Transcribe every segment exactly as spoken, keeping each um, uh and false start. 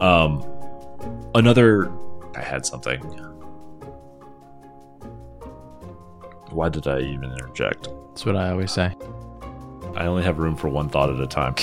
Um, another... I had something. Why did I even interject? That's what I always say. I only have room for one thought at a time.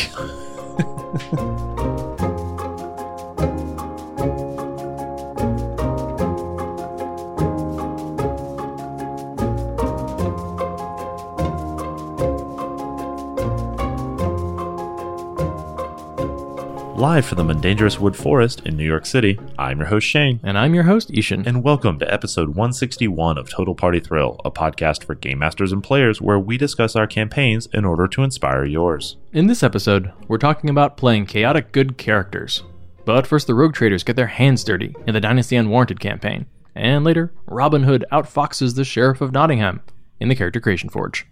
Live from the Mundangerous Wood Forest in New York City, I'm your host Shane. And I'm your host Ishan. And welcome to episode one sixty-one of Total Party Thrill, a podcast for game masters and players where we discuss our campaigns in order to inspire yours. In this episode, we're talking about playing chaotic good characters. But first, the Rogue Traders get their hands dirty in the Dynasty Unwarranted campaign. And later, Robin Hood outfoxes the Sheriff of Nottingham in the Character Creation Forge.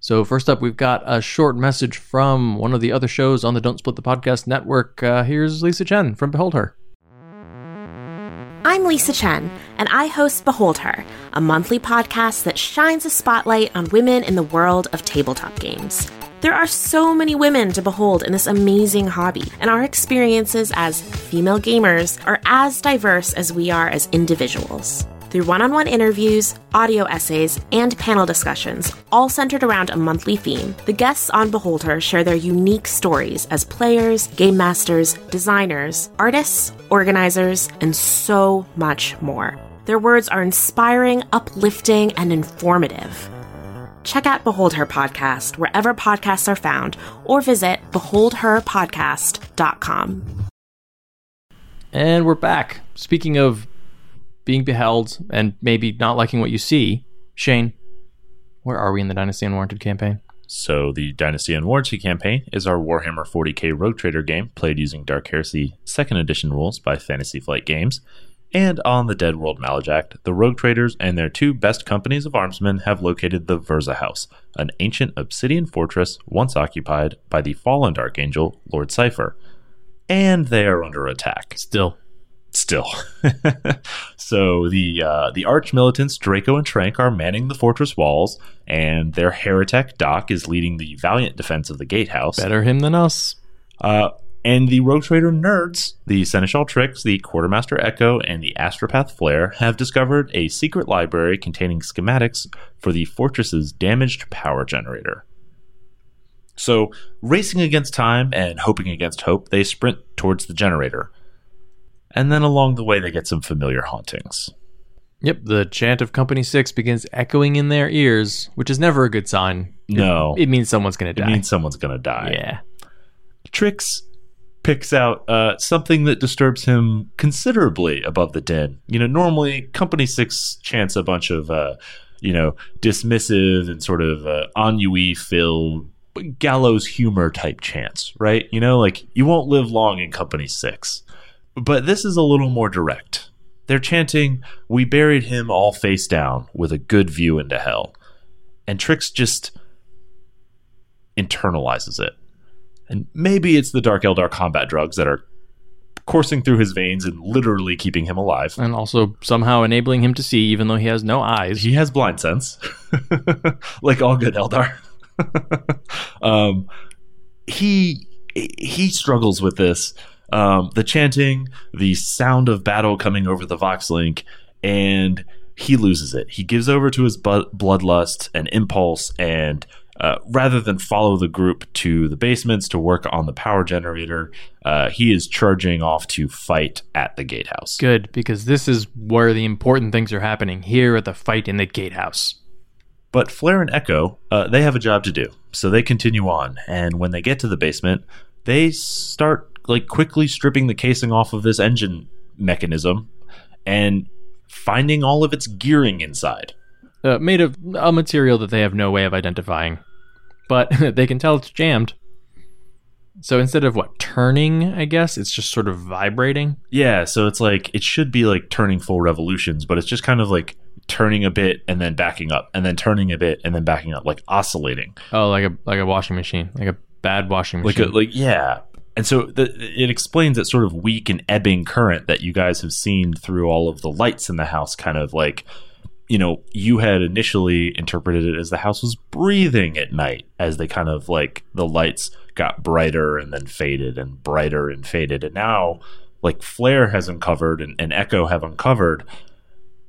So first up, we've got a short message from one of the other shows on the Don't Split the Podcast Network. Uh, here's Lisa Chen from Behold Her. I'm Lisa Chen, and I host Behold Her, a monthly podcast that shines a spotlight on women in the world of tabletop games. There are so many women to behold in this amazing hobby, and our experiences as female gamers are as diverse as we are as individuals. Through one-on-one interviews, audio essays, and panel discussions, all centered around a monthly theme, the guests on Behold Her share their unique stories as players, game masters, designers, artists, organizers, and so much more. Their words are inspiring, uplifting, and informative. Check out Behold Her Podcast wherever podcasts are found, or visit behold her podcast dot com. And we're back. Speaking of being beheld and maybe not liking what you see, Shane, where are we in the Dynasty Unwarranted campaign? So the Dynasty Unwarranted campaign is our Warhammer forty K Rogue Trader game played using Dark Heresy second edition rules by Fantasy Flight Games. And on the Dead World Malajact, the Rogue Traders and their two best companies of armsmen have located the Verza House, an ancient obsidian fortress once occupied by the fallen Dark Angel, Lord Cypher. And they are under attack. Still. Still. So the uh, the arch militants Draco and Trank are manning the fortress walls, and their heretic Doc is leading the valiant defense of the gatehouse. Better him than us. Uh, and the Rogue Trader nerds, the Seneschal Trix, the Quartermaster Echo, and the Astropath Flare have discovered a secret library containing schematics for the fortress's damaged power generator. So, racing against time and hoping against hope, they sprint towards the generator. And then along the way, they get some familiar hauntings. Yep, the chant of Company Six begins echoing in their ears, which is never a good sign. No. It, it means someone's going to die. It means someone's going to die. Yeah. Trix picks out uh, something that disturbs him considerably above the din. You know, normally, Company Six chants a bunch of, uh, you know, dismissive and sort of uh, ennui-filled gallows humor type chants, right? You know, like, you won't live long in Company Six. But this is a little more direct. They're chanting, "We buried him all face down with a good view into hell." And Trix just internalizes it. And maybe it's the Dark Eldar combat drugs that are coursing through his veins and literally keeping him alive. And also somehow enabling him to see even though he has no eyes. He has blind sense. Like all good Eldar. um, he he struggles with this. Um, the chanting, the sound of battle coming over the voxlink, and he loses it. He gives over to his bu- bloodlust and impulse, and uh, rather than follow the group to the basements to work on the power generator, uh, he is charging off to fight at the gatehouse. Good, because this is where the important things are happening, here at the fight in the gatehouse. But Flare and Echo, uh, they have a job to do, so they continue on, and when they get to the basement, they start like quickly stripping the casing off of this engine mechanism and finding all of its gearing inside. Uh, made of a material that they have no way of identifying. But they can tell it's jammed. So instead of, what, turning, I guess, it's just sort of vibrating? Yeah, so it's like, it should be like turning full revolutions, but it's just kind of like turning a bit and then backing up, and then turning a bit and then backing up, like oscillating. Oh, like a like a washing machine, like a bad washing machine. Like, a, like yeah. And so the, it explains that sort of weak and ebbing current that you guys have seen through all of the lights in the house, kind of like, you know, you had initially interpreted it as the house was breathing at night as they kind of like the lights got brighter and then faded and brighter and faded. And now, like Flare has uncovered and, and Echo have uncovered,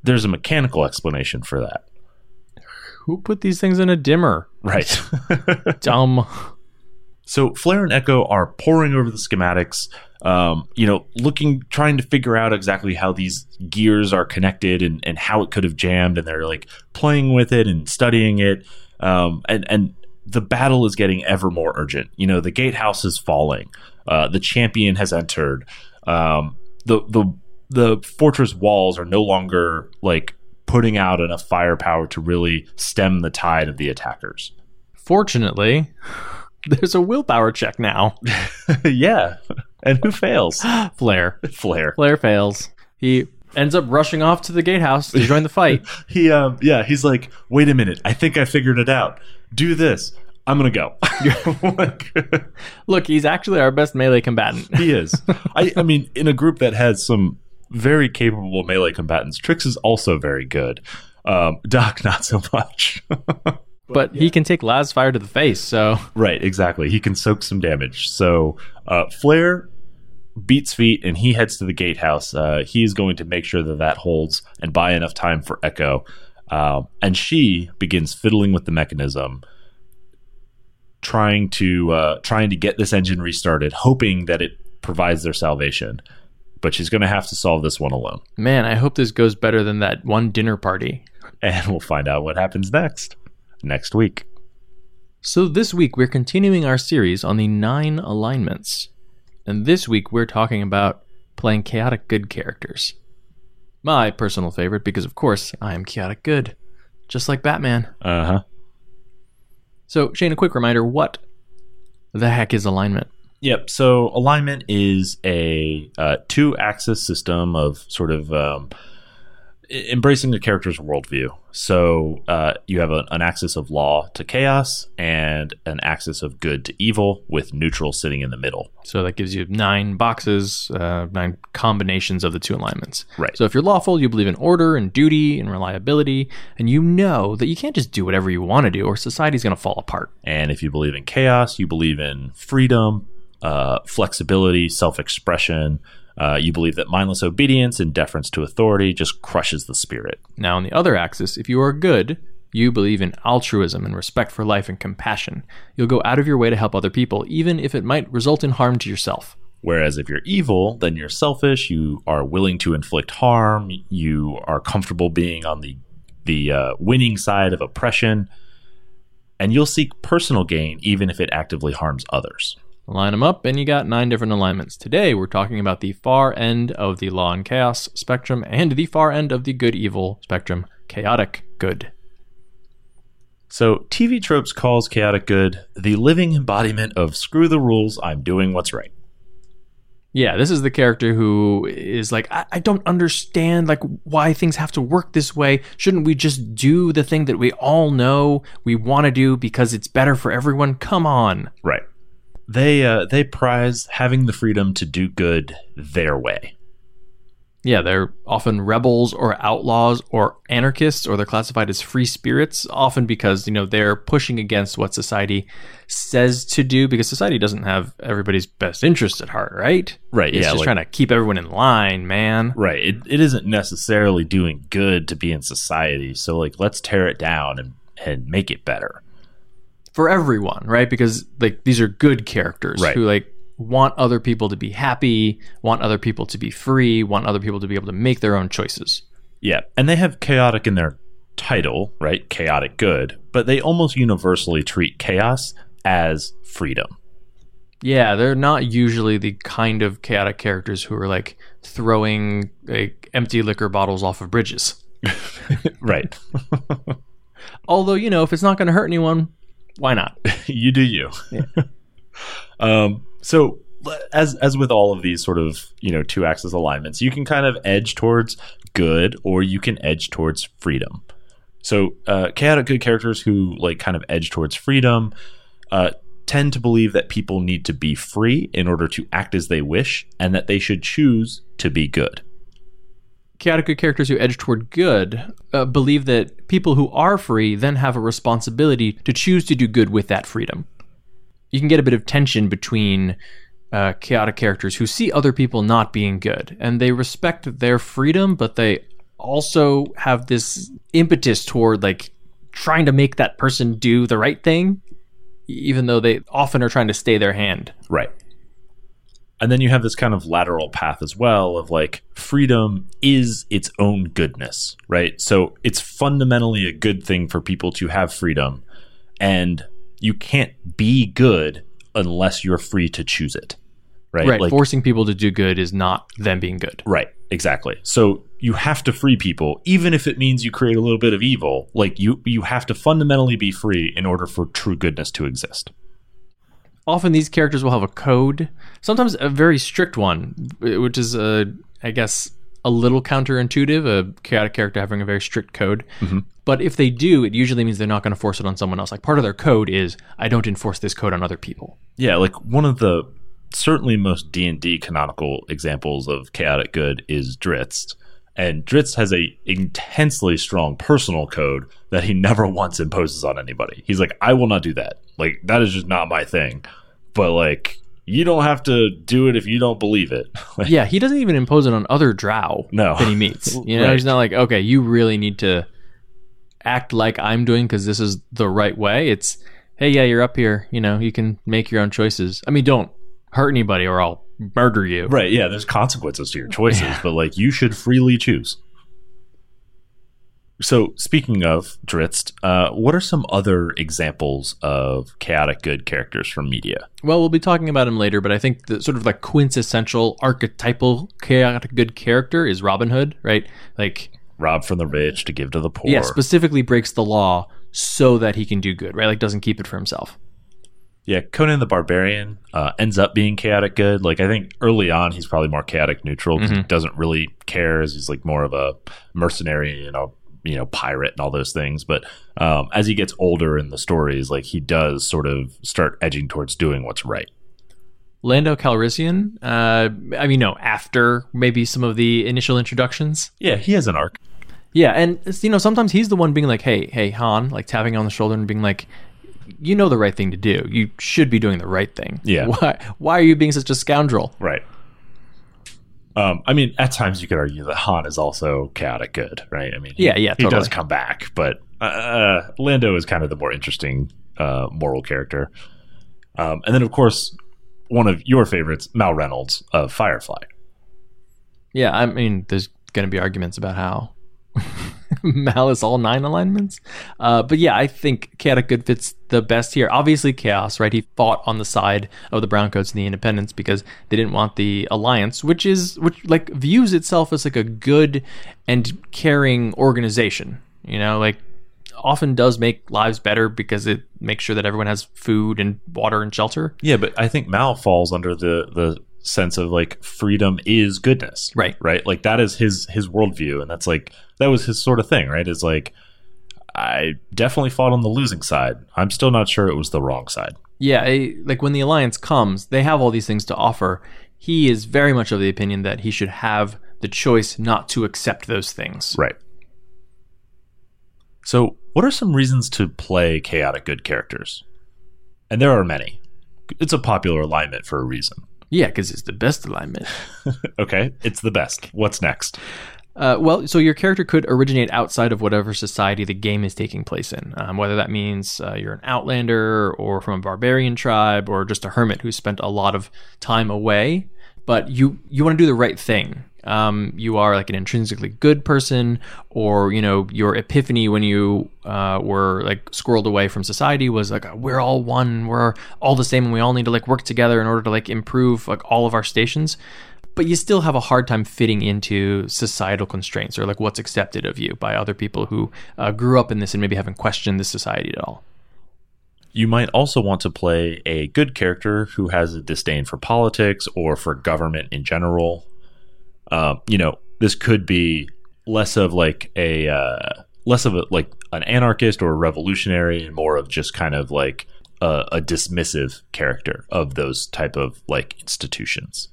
there's a mechanical explanation for that. Who put these things in a dimmer? Right. Dumb. So Flare and Echo are poring over the schematics, um, you know, looking, trying to figure out exactly how these gears are connected and, and how it could have jammed. And they're like playing with it and studying it. Um, and, and the battle is getting ever more urgent. You know, the gatehouse is falling. Uh, the champion has entered. Um, the, the, the fortress walls are no longer like putting out enough firepower to really stem the tide of the attackers. Fortunately, there's a willpower check now. Yeah. And who fails? Flare. Flare. Flare fails. He ends up rushing off to the gatehouse to join the fight. he, um, yeah, he's like, wait a minute. I think I figured it out. Do this. I'm going to go. Look, he's actually our best melee combatant. He is. I, I mean, in a group that has some very capable melee combatants, Trix is also very good. Um, Doc, not so much. But, but yeah. He can take Laz fire to the face, so... Right, exactly. He can soak some damage. So uh, Flare beats feet, and he heads to the gatehouse. Uh, he's going to make sure that that holds and buy enough time for Echo. Uh, and she begins fiddling with the mechanism, trying to uh, trying to get this engine restarted, hoping that it provides their salvation. But she's going to have to solve this one alone. Man, I hope this goes better than that one dinner party. And we'll find out what happens next. Next week. So this week we're continuing our series on the nine alignments, and this week we're talking about playing chaotic good characters. My personal favorite, because of course I am chaotic good, just like Batman. Uh-huh. So Shane, a quick reminder: what the heck is alignment? Yep. So alignment is a uh, two-axis system of sort of. Um, Embracing the character's worldview. So uh, you have a, an axis of law to chaos and an axis of good to evil with neutral sitting in the middle. So that gives you nine boxes, uh, nine combinations of the two alignments. Right. So if you're lawful, you believe in order and duty and reliability, and you know that you can't just do whatever you want to do or society's going to fall apart. And if you believe in chaos, you believe in freedom, uh, flexibility, self-expression. Uh, you believe that mindless obedience and deference to authority just crushes the spirit. Now, on the other axis, if you are good, you believe in altruism and respect for life and compassion. You'll go out of your way to help other people, even if it might result in harm to yourself. Whereas if you're evil, then you're selfish, you are willing to inflict harm, you are comfortable being on the, the uh, winning side of oppression, and you'll seek personal gain even if it actively harms others. Line them up, and you got nine different alignments. Today, we're talking about the far end of the law and chaos spectrum and the far end of the good-evil spectrum, chaotic good. So, T V Tropes calls chaotic good the living embodiment of screw the rules, I'm doing what's right. Yeah, this is the character who is like, I, I don't understand like why things have to work this way. Shouldn't we just do the thing that we all know we want to do because it's better for everyone? Come on. Right. They uh, they prize having the freedom to do good their way. Yeah, they're often rebels or outlaws or anarchists, or they're classified as free spirits, often because, you know, they're pushing against what society says to do, because society doesn't have everybody's best interest at heart, right? Right, it's yeah. It's just like, trying to keep everyone in line, man. Right, it, it isn't necessarily doing good to be in society, so, like, let's tear it down and, and make it better. For everyone, right? Because like these are good characters right. who like want other people to be happy, want other people to be free, want other people to be able to make their own choices. Yeah, and they have chaotic in their title, right? Chaotic good, but they almost universally treat chaos as freedom. Yeah, they're not usually the kind of chaotic characters who are like throwing like empty liquor bottles off of bridges. Right. Although, you know, if it's not going to hurt anyone, why not? You do you. Yeah. um, so as as with all of these sort of, you know, two-axis alignments, you can kind of edge towards good or you can edge towards freedom. So uh, chaotic good characters who like kind of edge towards freedom uh, tend to believe that people need to be free in order to act as they wish and that they should choose to be good. Chaotic good characters who edge toward good uh, believe that people who are free then have a responsibility to choose to do good with that freedom. you can get a bit of tension between uh, chaotic characters who see other people not being good, and they respect their freedom, but they also have this impetus toward like trying to make that person do the right thing, even though they often are trying to stay their hand. Right. And then you have this kind of lateral path as well of like freedom is its own goodness, right? So it's fundamentally a good thing for people to have freedom, and you can't be good unless you're free to choose it, right? Right. Like, forcing people to do good is not them being good. Right. Exactly. So you have to free people, even if it means you create a little bit of evil. Like you, you have to fundamentally be free in order for true goodness to exist. Often these characters will have a code, sometimes a very strict one, which is, uh, I guess, a little counterintuitive, a chaotic character having a very strict code. Mm-hmm. But if they do, it usually means they're not going to force it on someone else. Like part of their code is, I don't enforce this code on other people. Yeah, like one of the certainly most D and D canonical examples of chaotic good is Drizzt. And Drizzt has a intensely strong personal code that he never once imposes on anybody. He's like, I will not do that. Like, that is just not my thing. But, like, you don't have to do it if you don't believe it. Like, yeah, he doesn't even impose it on other drow no. that he meets. You know, right. He's not like, okay, you really need to act like I'm doing because this is the right way. It's, hey, yeah, you're up here. You know, you can make your own choices. I mean, don't hurt anybody or I'll murder you. Right, yeah, there's consequences to your choices, yeah. But like you should freely choose. So speaking of Drizzt, uh, what are some other examples of chaotic good characters from media? Well, we'll be talking about him later, but I think the sort of like quintessential archetypal chaotic good character is Robin Hood, right? Like rob from the rich to give to the poor. Yeah, specifically breaks the law so that he can do good, right? Like doesn't keep it for himself. Yeah, Conan the Barbarian uh, ends up being chaotic good. Like, I think early on, he's probably more chaotic neutral because mm-hmm. he doesn't really care. As he's like more of a mercenary, you know, you know, pirate and all those things. But um, as he gets older in the stories, like he does sort of start edging towards doing what's right. Lando Calrissian. Uh, I mean, no, after maybe some of the initial introductions. Yeah, he has an arc. Yeah, and you know, sometimes he's the one being like, "Hey, hey, Han," like tapping on the shoulder and being like, you know the right thing to do. You should be doing the right thing. Yeah. Why Why are you being such a scoundrel? Right. Um, I mean, at times you could argue that Han is also chaotic good, right? I mean, he, yeah, yeah, totally. He does come back, but uh, Lando is kind of the more interesting uh, moral character. Um, and then, of course, one of your favorites, Mal Reynolds of Firefly. Yeah, I mean, there's going to be arguments about how Malice all nine alignments, uh but yeah, I think chaotic good fits the best here. Obviously Chaos, right? He fought on the side of the Browncoats and the Independents because they didn't want the Alliance, which is which like views itself as like a good and caring organization, you know, like often does make lives better because it makes sure that everyone has food and water and shelter. Yeah, but I think Mal falls under the the sense of like freedom is goodness, right? Right, like that is his his worldview, and that's like that was his sort of thing, right? Is like I definitely fought on the losing side. I'm still not sure it was the wrong side. Yeah, I, like when the Alliance comes, they have all these things to offer. He is very much of the opinion that he should have the choice not to accept those things, right? So, what are some reasons to play chaotic good characters? And there are many. It's a popular alignment for a reason. Yeah, because it's the best alignment. Okay, it's the best. What's next? Uh, well, so your character could originate outside of whatever society the game is taking place in, um, whether that means uh, you're an outlander or from a barbarian tribe or just a hermit who spent a lot of time away. But you, you want to do the right thing. Um, you are like an intrinsically good person, or, you know, your epiphany when you uh, were like squirreled away from society was like, we're all one, we're all the same, and we all need to like work together in order to like improve like all of our stations. But you still have a hard time fitting into societal constraints or like what's accepted of you by other people who uh, grew up in this and maybe haven't questioned this society at all. You might also want to play a good character who has a disdain for politics or for government in general. Um, you know, this could be less of like a uh, less of a, like an anarchist or a revolutionary, and more of just kind of like a, a dismissive character of those type of like institutions.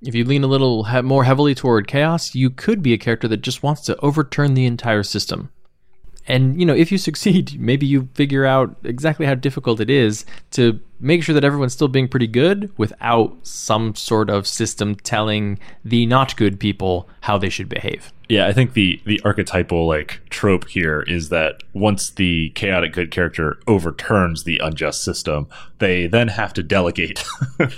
If you lean a little he- more heavily toward chaos, you could be a character that just wants to overturn the entire system. And, you know, if you succeed, maybe you figure out exactly how difficult it is to make sure that everyone's still being pretty good without some sort of system telling the not good people how they should behave. Yeah, I think the the archetypal like trope here is that once the chaotic good character overturns the unjust system, they then have to delegate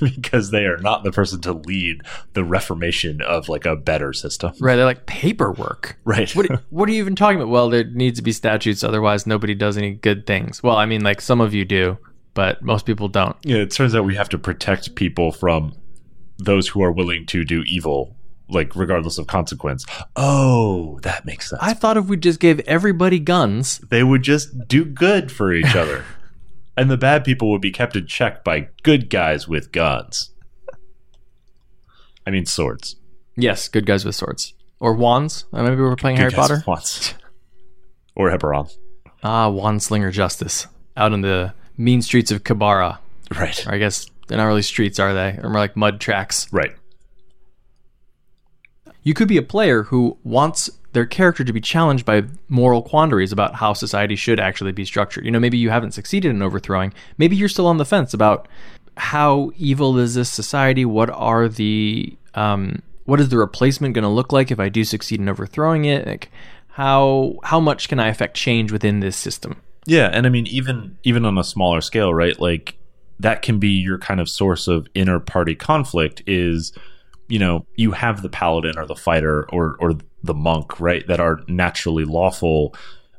because they are not the person to lead the reformation of like a better system. Right, they're like paperwork. Right. What what are you even talking about? Well, there needs to be statutes, otherwise nobody does any good things. Well, I mean, like some of you do, but most people don't. Yeah, it turns out we have to protect people from those who are willing to do evil, like regardless of consequence. Oh, that makes sense. I thought if we just gave everybody guns, they would just do good for each other. And the bad people would be kept in check by good guys with guns. I mean swords. Yes, good guys with swords. Or wands. Maybe we're playing good Harry Potter. Wands. Or Eberron. Ah, Wandslinger Justice. Out on the mean streets of Kabara. Right. Or I guess they're not really streets, are they? Or more like mud tracks. Right. You could be a player who wants their character to be challenged by moral quandaries about how society should actually be structured. You know, maybe you haven't succeeded in overthrowing. Maybe you're still on the fence about how evil is this society? What are the, um, what is the replacement going to look like if I do succeed in overthrowing it? Like, how how much can I affect change within this system? Yeah, and I mean, even even on a smaller scale, right? Like, that can be your kind of source of inner party conflict is, you know, you have the paladin or the fighter or or the monk, right, that are naturally lawful,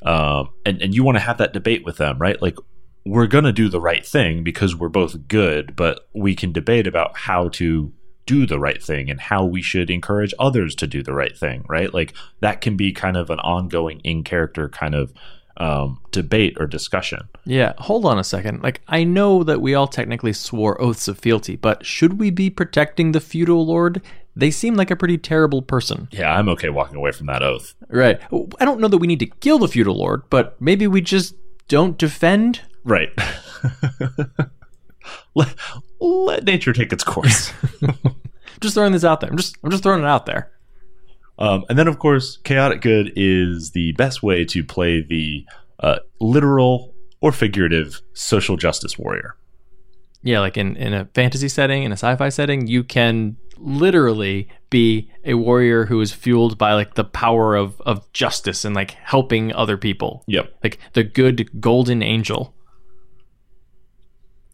um, and, and you want to have that debate with them, right? Like, we're going to do the right thing because we're both good, but we can debate about how to do the right thing and how we should encourage others to do the right thing, right? Like, that can be kind of an ongoing in-character kind of um, debate or discussion. Yeah, hold on a second. Like, I know that we all technically swore oaths of fealty, but should we be protecting the feudal lord? They seem like a pretty terrible person. Yeah, I'm okay walking away from that oath. Right. I don't know that we need to kill the feudal lord, but maybe we just don't defend. Right. let, let nature take its course. Just throwing this out there. I'm just I'm just throwing it out there. Um, and then, of course, chaotic good is the best way to play the uh, literal or figurative social justice warrior. Yeah, like in, in a fantasy setting, in a sci-fi setting, you can literally be a warrior who is fueled by like the power of, of justice and like helping other people. Yep. Like the good golden angel.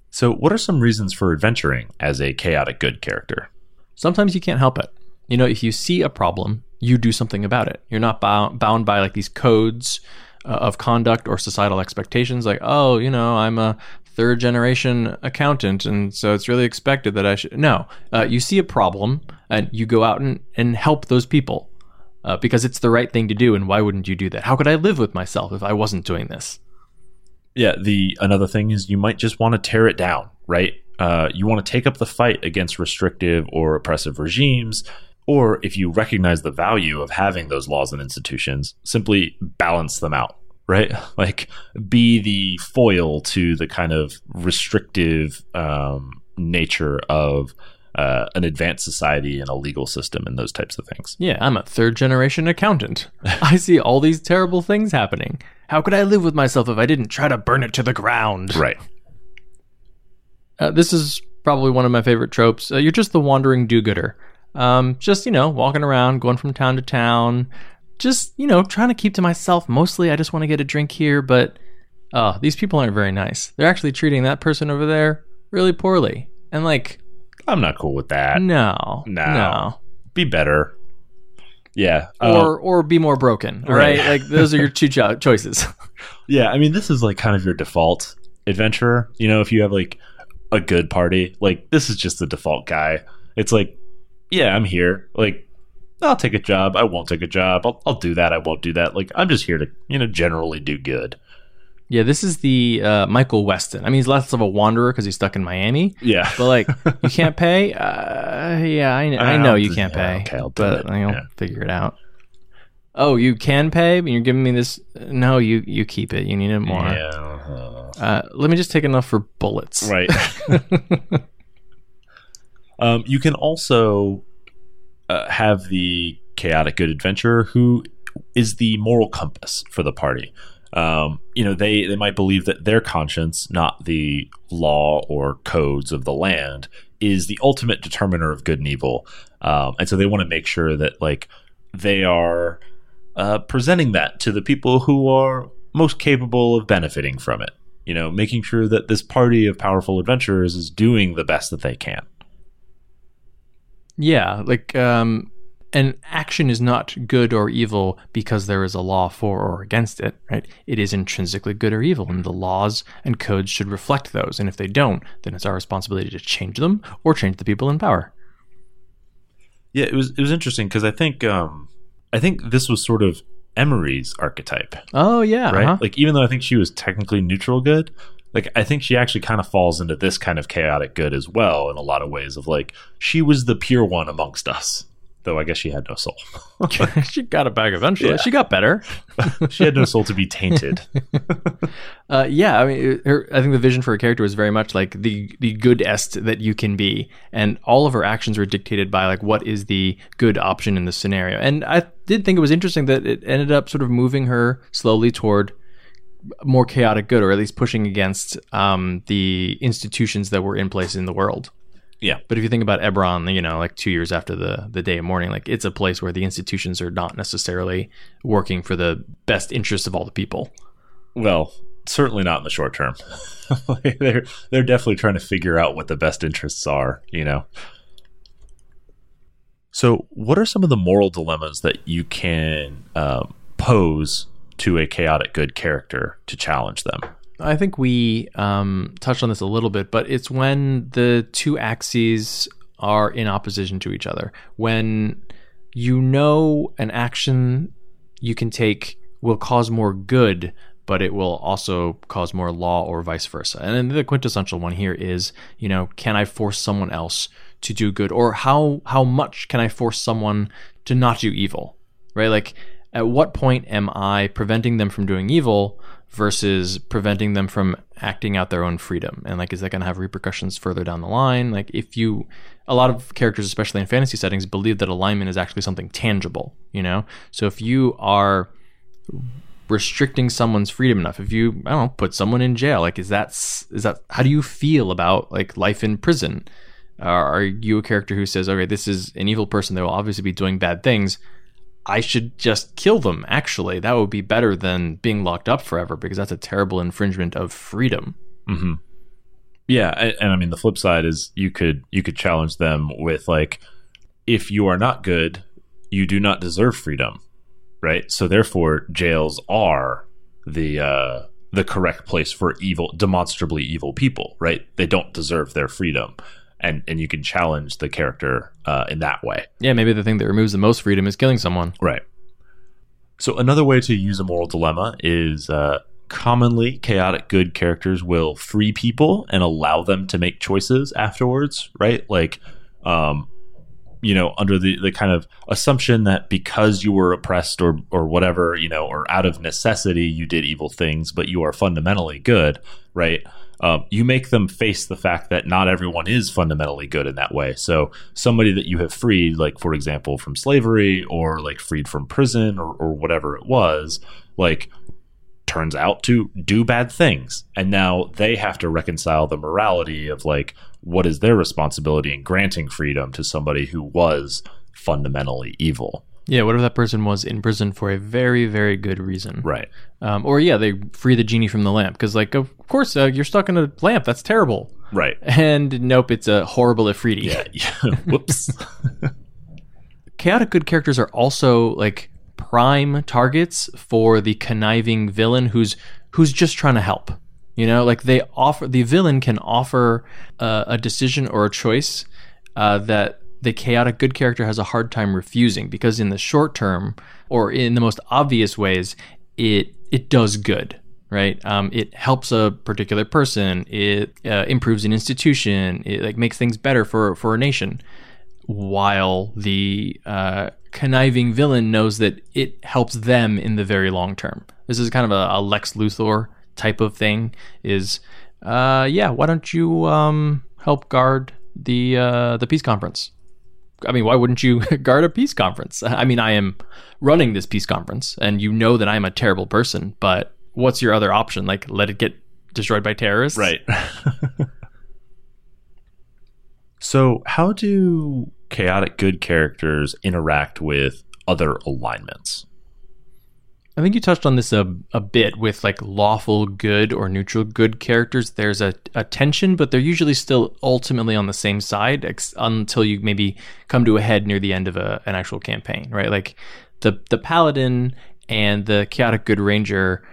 So what are some reasons for adventuring as a chaotic good character? Sometimes you can't help it. You know, if you see a problem, you do something about it. You're not bound, bound by like these codes uh, of conduct or societal expectations like, oh, you know, I'm a third generation accountant and so it's really expected that I should. No, uh, you see a problem and you go out and, and help those people uh, because it's the right thing to do. And why wouldn't you do that? How could I live with myself if I wasn't doing this? Yeah, the another thing is you might just want to tear it down, right? Uh, you want to take up the fight against restrictive or oppressive regimes. Or if you recognize the value of having those laws and institutions, simply balance them out, right? Like be the foil to the kind of restrictive um, nature of uh, an advanced society and a legal system and those types of things. Yeah, I'm a third generation accountant. I see all these terrible things happening. How could I live with myself if I didn't try to burn it to the ground? Right. Uh, this is probably one of my favorite tropes. Uh, you're just the wandering do-gooder. Um, just, you know, walking around, going from town to town, just, you know, trying to keep to myself. Mostly, I just want to get a drink here, but, uh, these people aren't very nice. They're actually treating that person over there really poorly. And like, I'm not cool with that. No, no, no. Be better. Yeah. Uh, or, or be more broken. Right. right? Like those are your two cho- choices. Yeah. I mean, this is like kind of your default adventurer. You know, if you have like a good party, like this is just the default guy. It's like, yeah, I'm here. Like, I'll take a job. I won't take a job. I'll, I'll do that. I won't do that. Like, I'm just here to, you know, generally do good. Yeah, this is the uh, Michael Weston. I mean, he's less of a wanderer because he's stuck in Miami. Yeah. But, like, you can't pay? Uh, yeah, I, I know you can't yeah, pay. Okay, I'll do it. But I'll yeah. figure it out. Oh, you can pay? But you're giving me this? No, you, you keep it. You need it more. Yeah. Uh, let me just take enough for bullets. Right. Um, you can also uh, have the chaotic good adventurer who is the moral compass for the party. um, you know, they, they might believe that their conscience, not the law or codes of the land, is the ultimate determiner of good and evil. Um, and so they want to make sure that, like, they are uh, presenting that to the people who are most capable of benefiting from it. You know, making sure that this party of powerful adventurers is doing the best that they can. Yeah, like, um, an action is not good or evil because there is a law for or against it, right? It is intrinsically good or evil, and the laws and codes should reflect those. And if they don't, then it's our responsibility to change them or change the people in power. Yeah, it was it was interesting because I think um, I think this was sort of Emery's archetype. Oh yeah, right. Uh-huh. Like, even though I think she was technically neutral good, like, I think she actually kind of falls into this kind of chaotic good as well in a lot of ways. Of like, she was the pure one amongst us, though I guess she had no soul. She got it back eventually. Yeah. She got better. She had no soul to be tainted. uh, yeah, I mean, her, I think the vision for her character was very much like the the goodest that you can be, and all of her actions were dictated by, like, what is the good option in this scenario. And I did think it was interesting that it ended up sort of moving her slowly toward more chaotic good, or at least pushing against um, the institutions that were in place in the world. Yeah, but if you think about Eberron, you know, like two years after the, the Day of Mourning, like, it's a place where the institutions are not necessarily working for the best interests of all the people. Well, certainly not in the short term. they're they're definitely trying to figure out what the best interests are, you know. So, what are some of the moral dilemmas that you can um, pose to a chaotic good character to challenge them? I think we um, touched on this a little bit, but it's when the two axes are in opposition to each other. When you know an action you can take will cause more good, but it will also cause more law, or vice versa. And then the quintessential one here is, you know, can I force someone else to do good? Or how, how much can I force someone to not do evil, right? Like, at what point am I preventing them from doing evil versus preventing them from acting out their own freedom? And, like, is that going to have repercussions further down the line? Like, if you, a lot of characters, especially in fantasy settings, believe that alignment is actually something tangible, you know? So if you are restricting someone's freedom enough, if you, I don't know, put someone in jail, like, is that, is that, how do you feel about, like, life in prison? Uh, are you a character who says, okay, this is an evil person, they will obviously be doing bad things, I should just kill them, actually. That would be better than being locked up forever, because that's a terrible infringement of freedom. Mm-hmm. Yeah, and, and I mean, the flip side is you could you could challenge them with, like, if you are not good, you do not deserve freedom, right? So therefore, jails are the uh, the correct place for evil, demonstrably evil people, right? They don't deserve their freedom. And and you can challenge the character uh, in that way. Yeah, maybe the thing that removes the most freedom is killing someone. Right. So another way to use a moral dilemma is uh, commonly chaotic good characters will free people and allow them to make choices afterwards, right? Like, um, you know, under the, the kind of assumption that because you were oppressed or or whatever, you know, or out of necessity you did evil things, but you are fundamentally good, right? Um, you make them face the fact that not everyone is fundamentally good in that way. So somebody that you have freed, like, for example, from slavery, or, like, freed from prison, or, or whatever it was, like, turns out to do bad things. And now they have to reconcile the morality of, like, what is their responsibility in granting freedom to somebody who was fundamentally evil. Yeah, what if that person was in prison for a very, very good reason? Right. Um, or, yeah, they free the genie from the lamp. Because, like, of course, uh, you're stuck in a lamp. That's terrible. Right. And, nope, it's a horrible Ifriti. Yeah. yeah. Whoops. Chaotic good characters are also, like, prime targets for the conniving villain who's who's just trying to help. You know, like, they offer, the villain can offer uh, a decision or a choice uh, that the chaotic good character has a hard time refusing, because in the short term, or in the most obvious ways, it it does good, right? Um, it helps a particular person, it uh, improves an institution, it, like, makes things better for, for a nation, while the uh, conniving villain knows that it helps them in the very long term. This is kind of a, a Lex Luthor type of thing, is, uh, yeah, why don't you um, help guard the uh, the peace conference? I mean, why wouldn't you guard a peace conference? I mean, I am running this peace conference, and you know that I'm a terrible person, but what's your other option? Like, let it get destroyed by terrorists? Right. So how do chaotic good characters interact with other alignments? I think you touched on this a, a bit with like lawful good or neutral good characters. There's a, a tension, but they're usually still ultimately on the same side ex- until you maybe come to a head near the end of a, an actual campaign, right? Like the, the paladin and the chaotic good ranger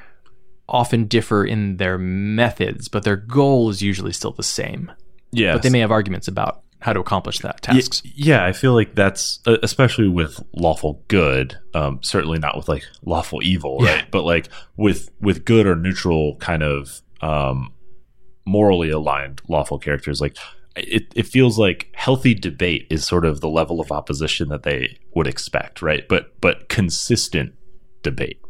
often differ in their methods, but their goal is usually still the same. Yeah, but they may have arguments about how to accomplish that tasks. Yeah, I feel like that's especially with lawful good. Um, certainly not with like lawful evil, yeah. right? But like with with good or neutral kind of um, morally aligned lawful characters, like it it feels like healthy debate is sort of the level of opposition that they would expect, right? But but consistent debate,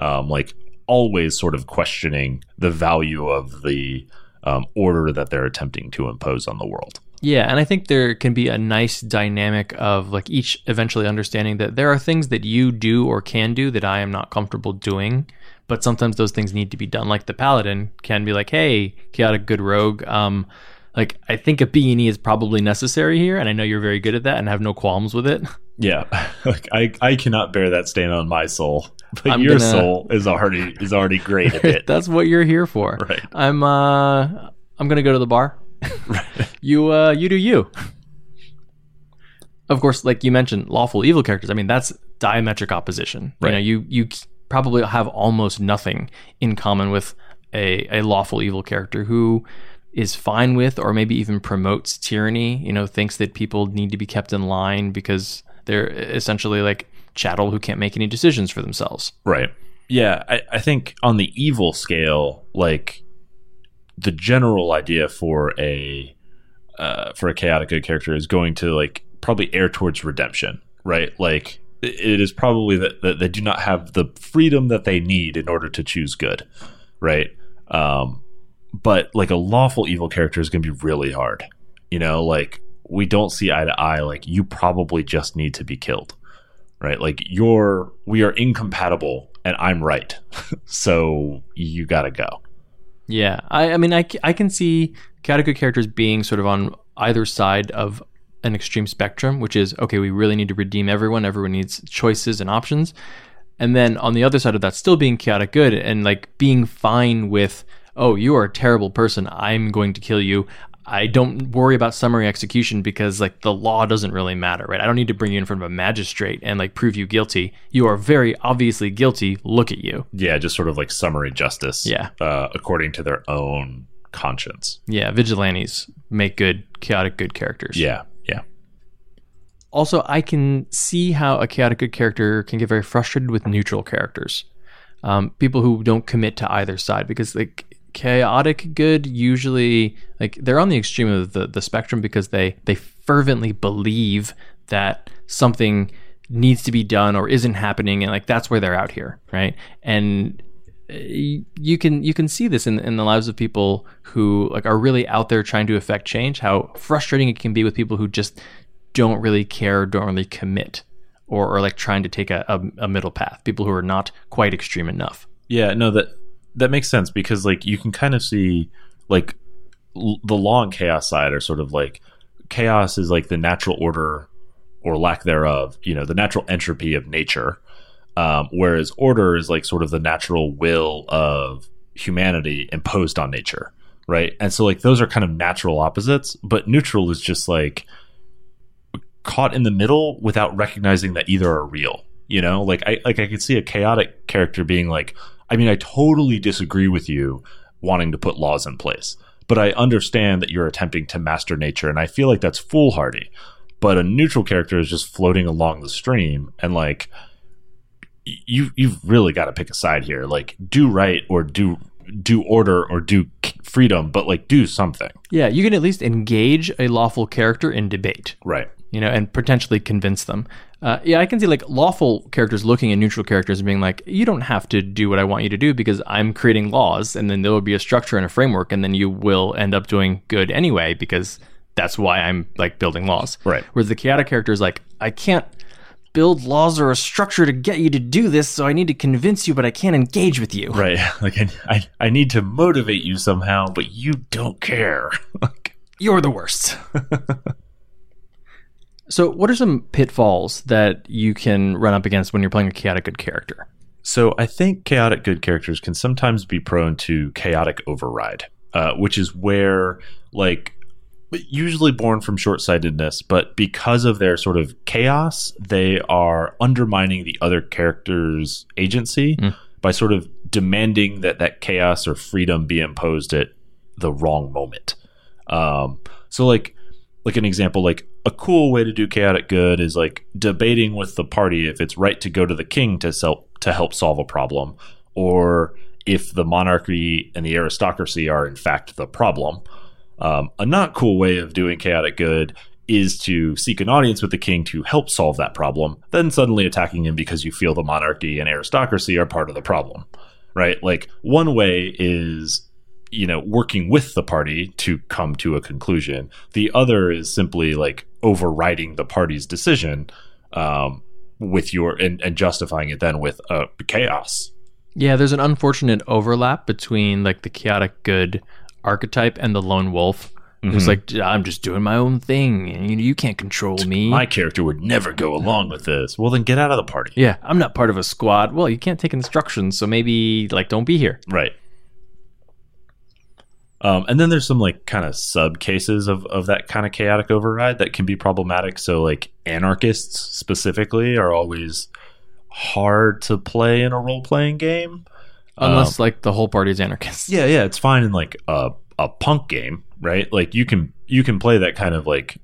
um, like always, sort of questioning the value of the um, order that they're attempting to impose on the world. Yeah, and I think there can be a nice dynamic of like each eventually understanding that there are things that you do or can do that I am not comfortable doing, but sometimes those things need to be done. Like the paladin can be like, hey, chaotic good rogue, um, like I think a beanie is probably necessary here, and I know you're very good at that and have no qualms with it. Yeah, like I, I cannot bear that stain on my soul, but I'm your gonna... soul is already is already great at it. That's what you're here for. Right. I'm uh, I'm gonna go to the bar. you uh you do you. Of course, like you mentioned, lawful evil characters, I mean that's diametric opposition, right? You know, you you probably have almost nothing in common with a a lawful evil character who is fine with or maybe even promotes tyranny, you know, thinks that people need to be kept in line because they're essentially like chattel who can't make any decisions for themselves, right? Yeah, I, I think on the evil scale, like the general idea for a uh, for a chaotic good character is going to like probably err towards redemption, right? Like it is probably that, that they do not have the freedom that they need in order to choose good, right? Um, but like a lawful evil character is going to be really hard, you know. Like we don't see eye to eye. Like you probably just need to be killed, right? Like you're we are incompatible, and I'm right, so you got to go. Yeah, I, I mean, I, I can see chaotic good characters being sort of on either side of an extreme spectrum, which is, okay, we really need to redeem everyone. Everyone needs choices and options. And then on the other side of that, still being chaotic good and like being fine with, oh, you are a terrible person. I'm going to kill you. I don't worry about summary execution because like the law doesn't really matter, right? I don't need to bring you in front of a magistrate and like prove you guilty. You are very obviously guilty. Look at you. Yeah, just sort of like summary justice. Yeah, uh, according to their own conscience. Yeah, vigilantes make good, chaotic good characters. Yeah, yeah. Also, I can see how a chaotic good character can get very frustrated with neutral characters, um, people who don't commit to either side, because like chaotic good usually like they're on the extreme of the, the spectrum because they they fervently believe that something needs to be done or isn't happening, and like that's where they're out here, right? And you can you can see this in in the lives of people who like are really out there trying to affect change, how frustrating it can be with people who just don't really care, don't really commit, or are like trying to take a, a, a middle path, people who are not quite extreme enough. Yeah, no, that That makes sense, because like you can kind of see like l- the law and chaos side are sort of like chaos is like the natural order or lack thereof, you know, the natural entropy of nature, um, whereas order is like sort of the natural will of humanity imposed on nature, right? And so like those are kind of natural opposites, but neutral is just like caught in the middle without recognizing that either are real, you know? Like I like I could see a chaotic character being like, I mean, I totally disagree with you wanting to put laws in place, but I understand that you're attempting to master nature, and I feel like that's foolhardy. But a neutral character is just floating along the stream, and like you, you've really got to pick a side here. Like, do right or do do order or do freedom, but like do something. Yeah, you can at least engage a lawful character in debate, right? You know, and potentially convince them. Uh, yeah, I can see like lawful characters looking at neutral characters and being like, you don't have to do what I want you to do because I'm creating laws, and then there will be a structure and a framework, and then you will end up doing good anyway because that's why I'm like building laws. Right. Whereas the chaotic character is like, I can't build laws or a structure to get you to do this, so I need to convince you, but I can't engage with you. Right. Like, I, I, I need to motivate you somehow, but you don't care. Like, you're the worst. So what are some pitfalls that you can run up against when you're playing a chaotic good character? So I think chaotic good characters can sometimes be prone to chaotic override, uh, which is where, like, usually born from short-sightedness, but because of their sort of chaos, they are undermining the other character's agency mm. by sort of demanding that that chaos or freedom be imposed at the wrong moment. Um, so, like, like an example, like, a cool way to do chaotic good is like debating with the party if it's right to go to the king to sell, to help solve a problem, or if the monarchy and the aristocracy are in fact the problem. Um, a not cool way of doing chaotic good is to seek an audience with the king to help solve that problem, then suddenly attacking him because you feel the monarchy and aristocracy are part of the problem, right? Like, one way is, you know, working with the party to come to a conclusion. The other is simply like overriding the party's decision um, with your and, and justifying it then with uh, chaos. Yeah, there's an unfortunate overlap between like the chaotic good archetype and the lone wolf. Mm-hmm. It's like, I'm just doing my own thing, and you, you can't control me. My character would never go along with this. Well, then get out of the party. Yeah, I'm not part of a squad. Well, you can't take instructions, so maybe like don't be here. Right. Um, and then there's some like kind of sub cases of, of that kind of chaotic override that can be problematic. So like anarchists specifically are always hard to play in a role-playing game. Unless um, like the whole party is anarchists. Yeah, yeah. It's fine in like a, a punk game, right? Like you can you can play that kind of like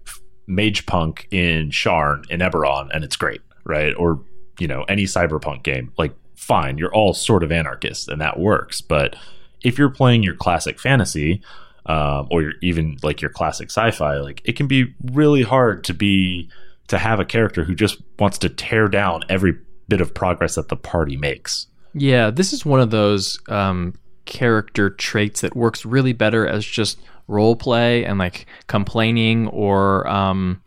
mage punk in Sharn in Eberron and it's great, right? Or, you know, any cyberpunk game. Like, fine, you're all sort of anarchists and that works, but if you're playing your classic fantasy um, or your, even like your classic sci-fi, like it can be really hard to be to have a character who just wants to tear down every bit of progress that the party makes. Yeah, this is one of those um, character traits that works really better as just role play and like complaining or um,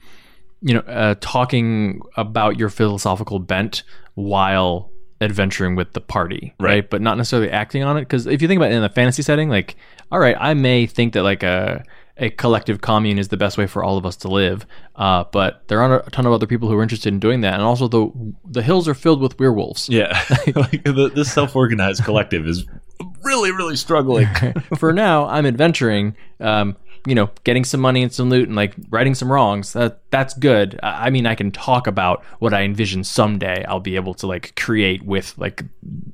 you know uh, talking about your philosophical bent while adventuring with the party, right? right? But not necessarily acting on it, because if you think about it in a fantasy setting, like, all right, I may think that like a a collective commune is the best way for all of us to live, uh, but there aren't a ton of other people who are interested in doing that, and also the the hills are filled with werewolves. Yeah, like the, this self-organized collective is really, really struggling. For now, I'm adventuring, um, you know, getting some money and some loot and like righting some wrongs. That that's good. I mean, I can talk about what I envision someday I'll be able to like create with like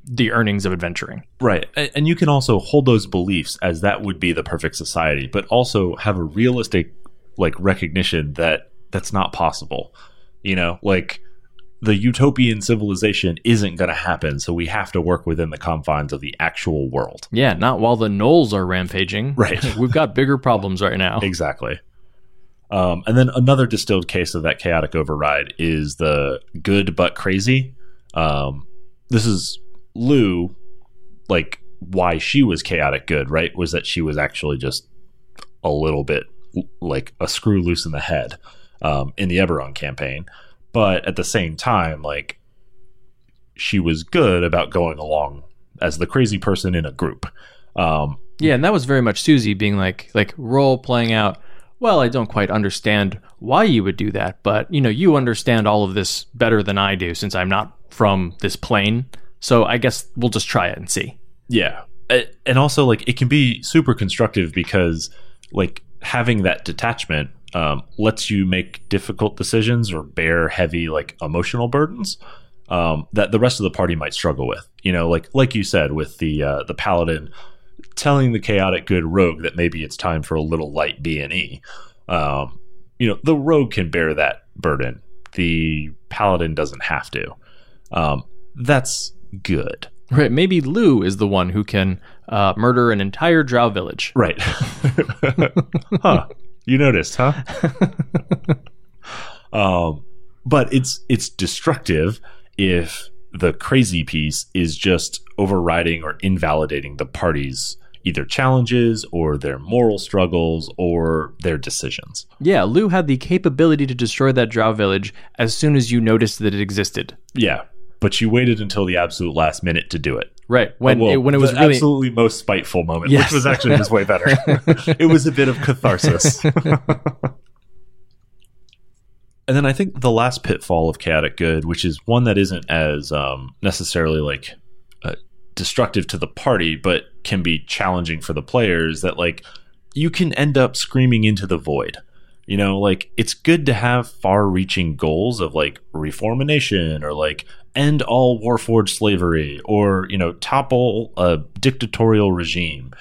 the earnings of adventuring. Right. And you can also hold those beliefs as that would be the perfect society, but also have a realistic like recognition that that's not possible. You know, like the utopian civilization isn't going to happen, so we have to work within the confines of the actual world. Yeah, not while the gnolls are rampaging. Right. We've got bigger problems right now. Exactly. Um, and then another distilled case of that chaotic override is the good but crazy. Um, this is Lou, like, why she was chaotic good, right? Was that she was actually just a little bit like a screw loose in the head um, in the Eberron campaign. But at the same time, like, she was good about going along as the crazy person in a group. Um, yeah, and that was very much Susie being like, like role playing out, well, I don't quite understand why you would do that, but, you know, you understand all of this better than I do since I'm not from this plane. So I guess we'll just try it and see. Yeah. And also, like, it can be super constructive because, like, having that detachment Um, lets you make difficult decisions or bear heavy like emotional burdens um, that the rest of the party might struggle with. You know, like like you said with the uh, the paladin telling the chaotic good rogue that maybe it's time for a little light B and E. Um, you know, the rogue can bear that burden. The paladin doesn't have to. Um, that's good. Right, maybe Lou is the one who can uh, murder an entire drow village. Right. Huh. You noticed, huh? um, but it's it's destructive if the crazy piece is just overriding or invalidating the party's either challenges or their moral struggles or their decisions. Yeah, Lou had the capability to destroy that drow village as soon as you noticed that it existed. Yeah, but you waited until the absolute last minute to do it. Right, when oh, well, it, when it was the really... absolutely most spiteful moment, yes. Which was actually just way better. It was a bit of catharsis. And then I think the last pitfall of chaotic good, which is one that isn't as um, necessarily like uh, destructive to the party, but can be challenging for the players, that like you can end up screaming into the void. You know, like it's good to have far-reaching goals of like reform a nation, or like end all warforged slavery, or you know, topple a dictatorial regime,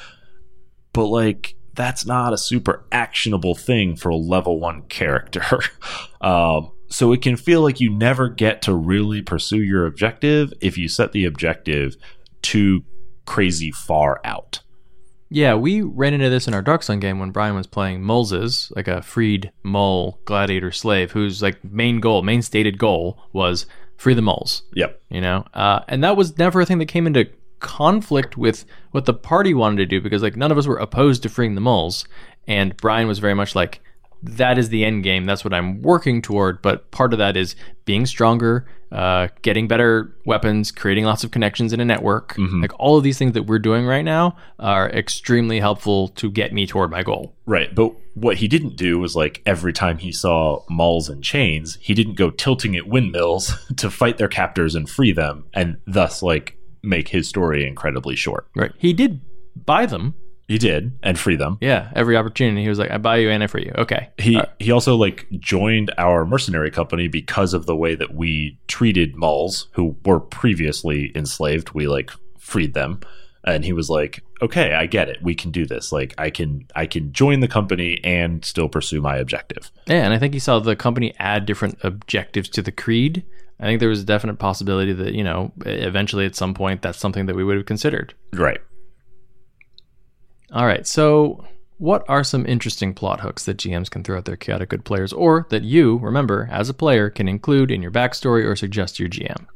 but like, that's not a super actionable thing for a level one character. um, so it can feel like you never get to really pursue your objective if you set the objective too crazy far out. Yeah, we ran into this in our Dark Sun game when Brian was playing Muls, like a freed mole gladiator slave whose like main goal, main stated goal was free the moles. Yep. You know, uh, and that was never a thing that came into conflict with what the party wanted to do, because like none of us were opposed to freeing the moles, and Brian was very much like, that is the end game, that's what I'm working toward, but part of that is being stronger, uh getting better weapons, creating lots of connections in a network. Mm-hmm. Like all of these things that we're doing right now are extremely helpful to get me toward my goal. Right, but what he didn't do was like every time he saw Muls in chains, he didn't go tilting at windmills to fight their captors and free them, and thus like make his story incredibly short. Right. He did buy them. He did, and free them. Yeah, every opportunity he was like, I buy you and I free you. Okay. He right. he also like joined our mercenary company because of the way that we treated Muls who were previously enslaved. We like freed them, and he was like, okay, I get it. We can do this. Like I can I can join the company and still pursue my objective. Yeah, and I think he saw the company add different objectives to the creed. I think there was a definite possibility that, you know, eventually at some point, that's something that we would have considered. Right. All right. So what are some interesting plot hooks that G Ms can throw at their chaotic good players, or that you, remember, as a player, can include in your backstory or suggest to your G M?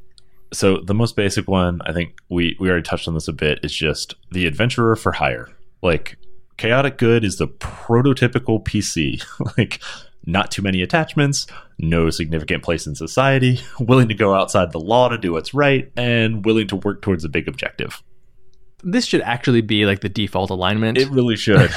So the most basic one, I think we, we already touched on this a bit, is just the adventurer for hire. Like, chaotic good is the prototypical P C. Like... Not too many attachments, no significant place in society, willing to go outside the law to do what's right, and willing to work towards a big objective. This should actually be like the default alignment. It really should.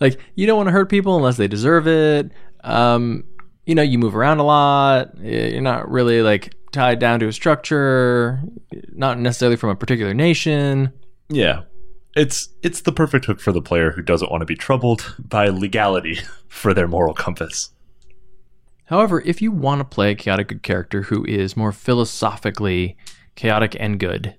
Like, you don't want to hurt people unless they deserve it. Um, you know, you move around a lot. You're not really like tied down to a structure, not necessarily from a particular nation. Yeah. It's it's the perfect hook for the player who doesn't want to be troubled by legality for their moral compass. However, if you want to play a chaotic good character who is more philosophically chaotic and good,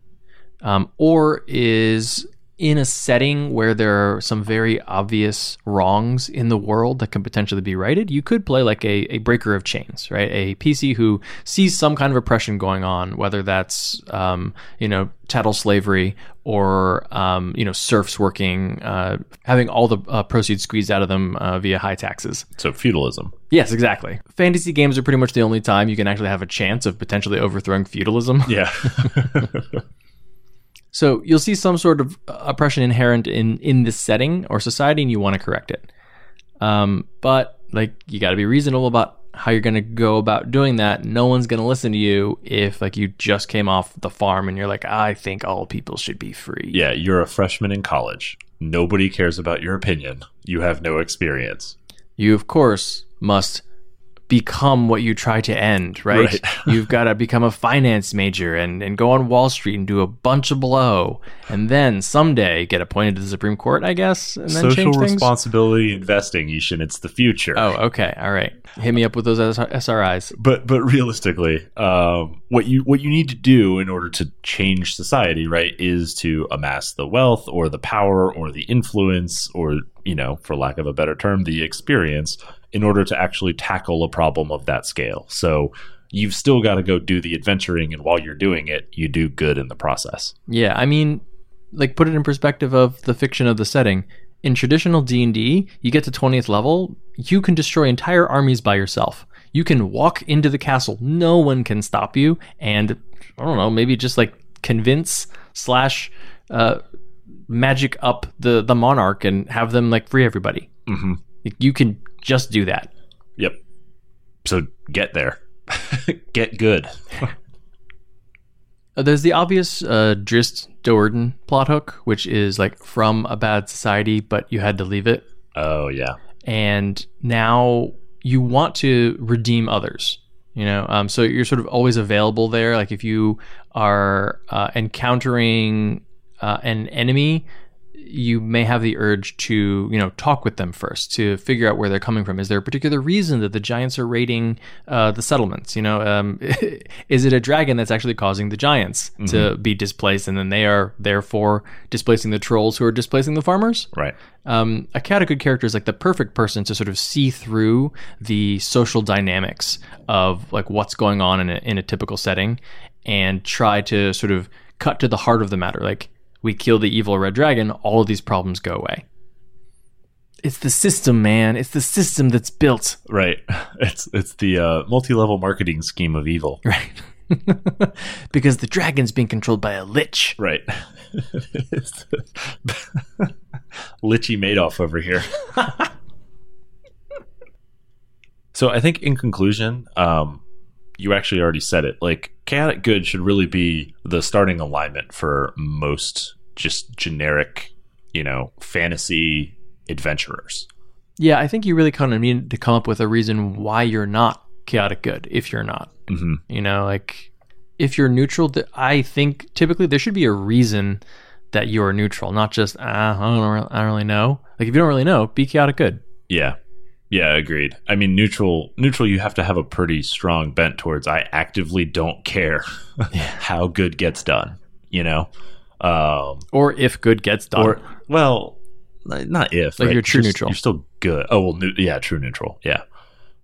um, or is in a setting where there are some very obvious wrongs in the world that can potentially be righted, you could play like a, a breaker of chains, right? A P C who sees some kind of oppression going on, whether that's, um, you know, chattel slavery or, um, you know, serfs working, uh, having all the uh, proceeds squeezed out of them uh, via high taxes. So feudalism. Yes, exactly. Fantasy games are pretty much the only time you can actually have a chance of potentially overthrowing feudalism. Yeah. So you'll see some sort of oppression inherent in, in this setting or society, and you want to correct it. Um, but like, you got to be reasonable about how you're going to go about doing that. No one's going to listen to you if like you just came off the farm and you're like, I think all people should be free. Yeah, you're a freshman in college. Nobody cares about your opinion. You have no experience. You, of course, must become what you try to end, right? right. You've got to become a finance major and, and go on Wall Street and do a bunch of blow, and then someday get appointed to the Supreme Court, I guess, and then Social change things? Responsibility investing, Yishin. It's the future. Oh, okay. All right. Hit me up with those S R Is. But but realistically, um, what you what you need to do in order to change society, right, is to amass the wealth or the power or the influence or, you know, for lack of a better term, the experience, in order to actually tackle a problem of that scale. So you've still got to go do the adventuring, and while you're doing it, you do good in the process. Yeah, I mean, like, put it in perspective of the fiction of the setting. In traditional D and D, you get to twentieth level, you can destroy entire armies by yourself. You can walk into the castle, no one can stop you, and I don't know, maybe just like convince slash uh magic up the, the monarch and have them like free everybody. Mm-hmm. You can just do that. Yep. So get there. Get good. There's the obvious uh, Drizzt Do'Urden plot hook, which is like from a bad society, but you had to leave it. Oh, yeah. And now you want to redeem others, you know? Um, so you're sort of always available there. Like if you are uh, encountering uh, an enemy, you may have the urge to, you know, talk with them first to figure out where they're coming from. Is there a particular reason that the giants are raiding uh, the settlements? You know, um, is it a dragon that's actually causing the giants mm-hmm. to be displaced, and then they are therefore displacing the trolls who are displacing the farmers? Right. Um, a cat of good character is like the perfect person to sort of see through the social dynamics of like what's going on in a, in a typical setting, and try to sort of cut to the heart of the matter, like. We kill the evil red dragon, all of these problems go away. It's the system, man. It's the system that's built. Right. It's it's the uh, multi-level marketing scheme of evil. Right. Because the dragon's being controlled by a lich. Right. Lichy Madoff over here. So I think in conclusion, um, you actually already said it. Like, chaotic good should really be the starting alignment for most just generic, you know, fantasy adventurers. Yeah, I think you really kind of need to come up with a reason why you're not chaotic good if you're not. Mm-hmm. You know, like if you're neutral, I think typically there should be a reason that you're neutral, not just, ah, I don't, I don't really know. Like if you don't really know, be chaotic good. Yeah. Yeah, agreed. I mean, neutral, neutral, you have to have a pretty strong bent towards I actively don't care how good gets done, you know? Um, or if good gets done. Or, well, not if. Like right? You're true you're, neutral. You're still good. Oh, well, new, yeah, true neutral. Yeah.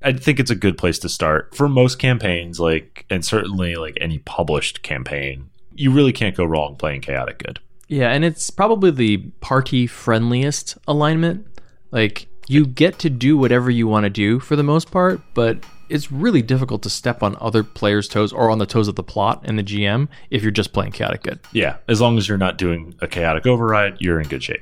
I think it's a good place to start. For most campaigns, like, and certainly like any published campaign, you really can't go wrong playing chaotic good. Yeah, and it's probably the party-friendliest alignment. Like... You get to do whatever you want to do for the most part, but it's really difficult to step on other players' toes or on the toes of the plot and the G M if you're just playing chaotic good. Yeah, as long as you're not doing a chaotic override, you're in good shape.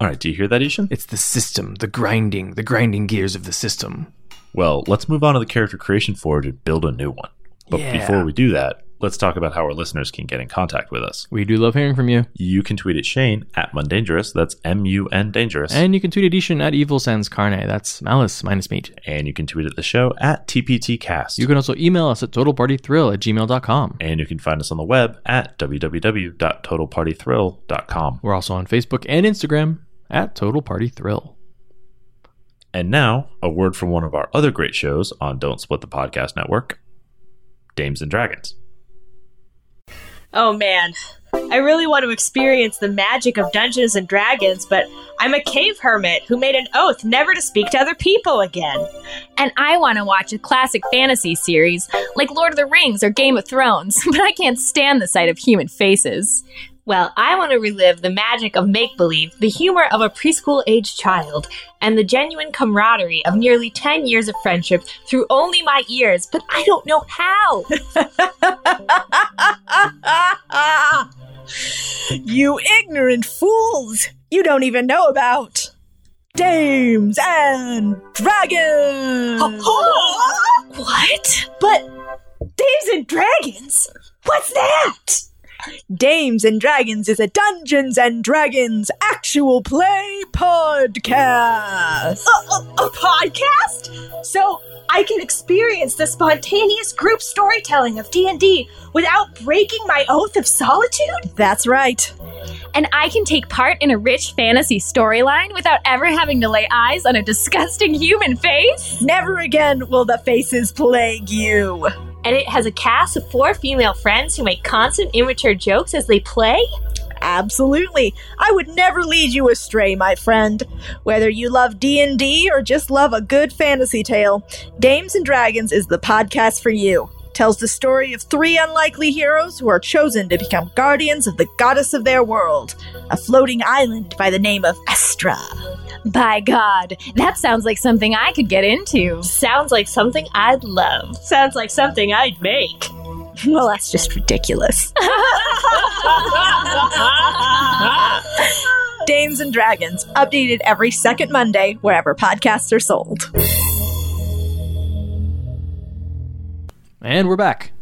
All right, do you hear that, Ishan? It's the system, the grinding, the grinding gears of the system. Well, let's move on to the character creation forge and build a new one. But yeah. Before we do that... Let's talk about how our listeners can get in contact with us. We do love hearing from you. You can tweet at Shane at Mundangerous. That's M U N Dangerous. And you can tweet at Ishan at Evil Sans Carne. That's Malice minus Meat. And you can tweet at the show at T P T Cast. You can also email us at TotalPartyThrill at gmail dot com. And you can find us on the web at w w w dot total party thrill dot com. We're also on Facebook and Instagram at Total Party Thrill. And now, a word from one of our other great shows on Don't Split the Podcast Network, Dames and Dragons. Oh man, I really want to experience the magic of Dungeons and Dragons, but I'm a cave hermit who made an oath never to speak to other people again. And I want to watch a classic fantasy series like Lord of the Rings or Game of Thrones, but I can't stand the sight of human faces. Well, I want to relive the magic of make-believe, the humor of a preschool-aged child, and the genuine camaraderie of nearly ten years of friendship through only my ears, but I don't know how. You ignorant fools! You don't even know about Dames and Dragons! What? But Dames and Dragons? What's that? Dames and Dragons is a Dungeons and Dragons actual play podcast. A, a, a podcast? So I can experience the spontaneous group storytelling of D and D without breaking my oath of solitude? That's right. And I can take part in a rich fantasy storyline without ever having to lay eyes on a disgusting human face? Never again will the faces plague you. And it has a cast of four female friends who make constant immature jokes as they play? Absolutely. I would never lead you astray, my friend. Whether you love D and D or just love a good fantasy tale, Dames and Dragons is the podcast for you. Tells the story of three unlikely heroes who are chosen to become guardians of the goddess of their world, a floating island by the name of Estra. By God, that sounds like something I could get into. Sounds like something I'd love. Sounds like something I'd make. Well, that's just ridiculous. Dames and Dragons, updated every second Monday, wherever podcasts are sold. And we're back.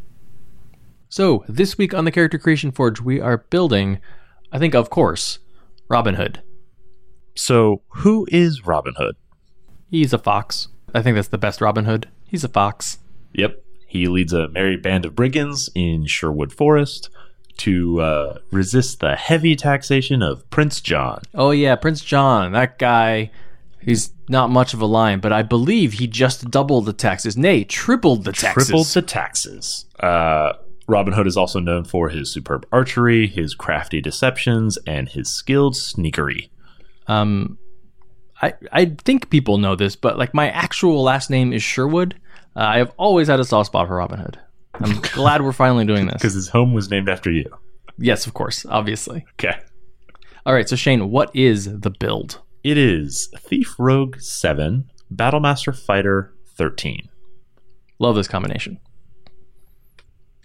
So, this week on the Character Creation Forge, we are building, I think, of course, Robin Hood. So, who is Robin Hood? He's a fox. I think that's the best Robin Hood. He's a fox. Yep. He leads a merry band of brigands in Sherwood Forest to uh, resist the heavy taxation of Prince John. Oh, yeah, Prince John. That guy, he's not much of a lion, but I believe he just doubled the taxes. Nay, tripled the taxes. Tripled the taxes. Uh, Robin Hood is also known for his superb archery, his crafty deceptions, and his skilled sneakery. Um, I I think people know this, but like my actual last name is Sherwood. Uh, I have always had a soft spot for Robin Hood. I'm glad we're finally doing this. Because his home was named after you. Yes, of course, obviously. Okay. All right, so Shane, what is the build? It is Thief Rogue seven, Battlemaster Fighter thirteen. Love this combination.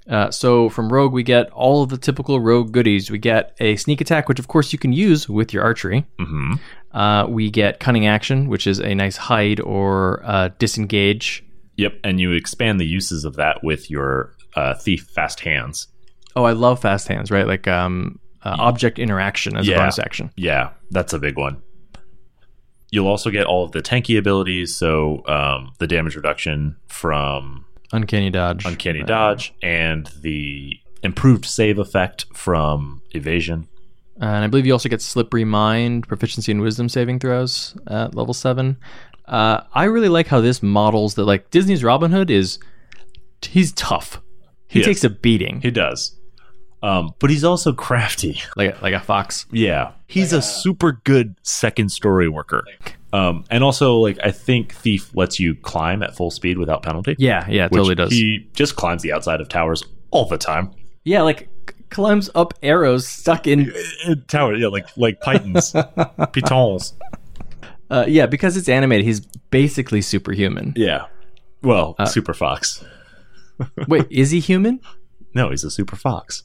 Uh, so from Rogue, we get all of the typical Rogue goodies. We get a sneak attack, which of course you can use with your archery. Mm-hmm. Uh, we get cunning action, which is a nice hide or uh, disengage. Yep, and you expand the uses of that with your uh, thief fast hands. Oh, I love fast hands, right? Like um, uh, object interaction as yeah. a bonus action. Yeah, that's a big one. You'll also get all of the tanky abilities, so um, the damage reduction from Uncanny Dodge. Uncanny right. Dodge, and the improved save effect from evasion. And I believe you also get Slippery Mind, proficiency in wisdom saving throws at level seven. Uh, I really like how this models that, like, Disney's Robin Hood is, he's tough. He, he takes is. a beating. He does. Um, but he's also crafty. Like, like a fox. Yeah. He's like a, a super good second story worker. Um, and also, like, I think Thief lets you climb at full speed without penalty. Yeah, yeah, it totally does. He just climbs the outside of towers all the time. Yeah, like, c- climbs up arrows stuck in... Tower, yeah, like, like pythons. Pitons. Uh, yeah, because it's animated, he's basically superhuman. Yeah. Well, uh, super fox. Wait, is he human? No, he's a super fox.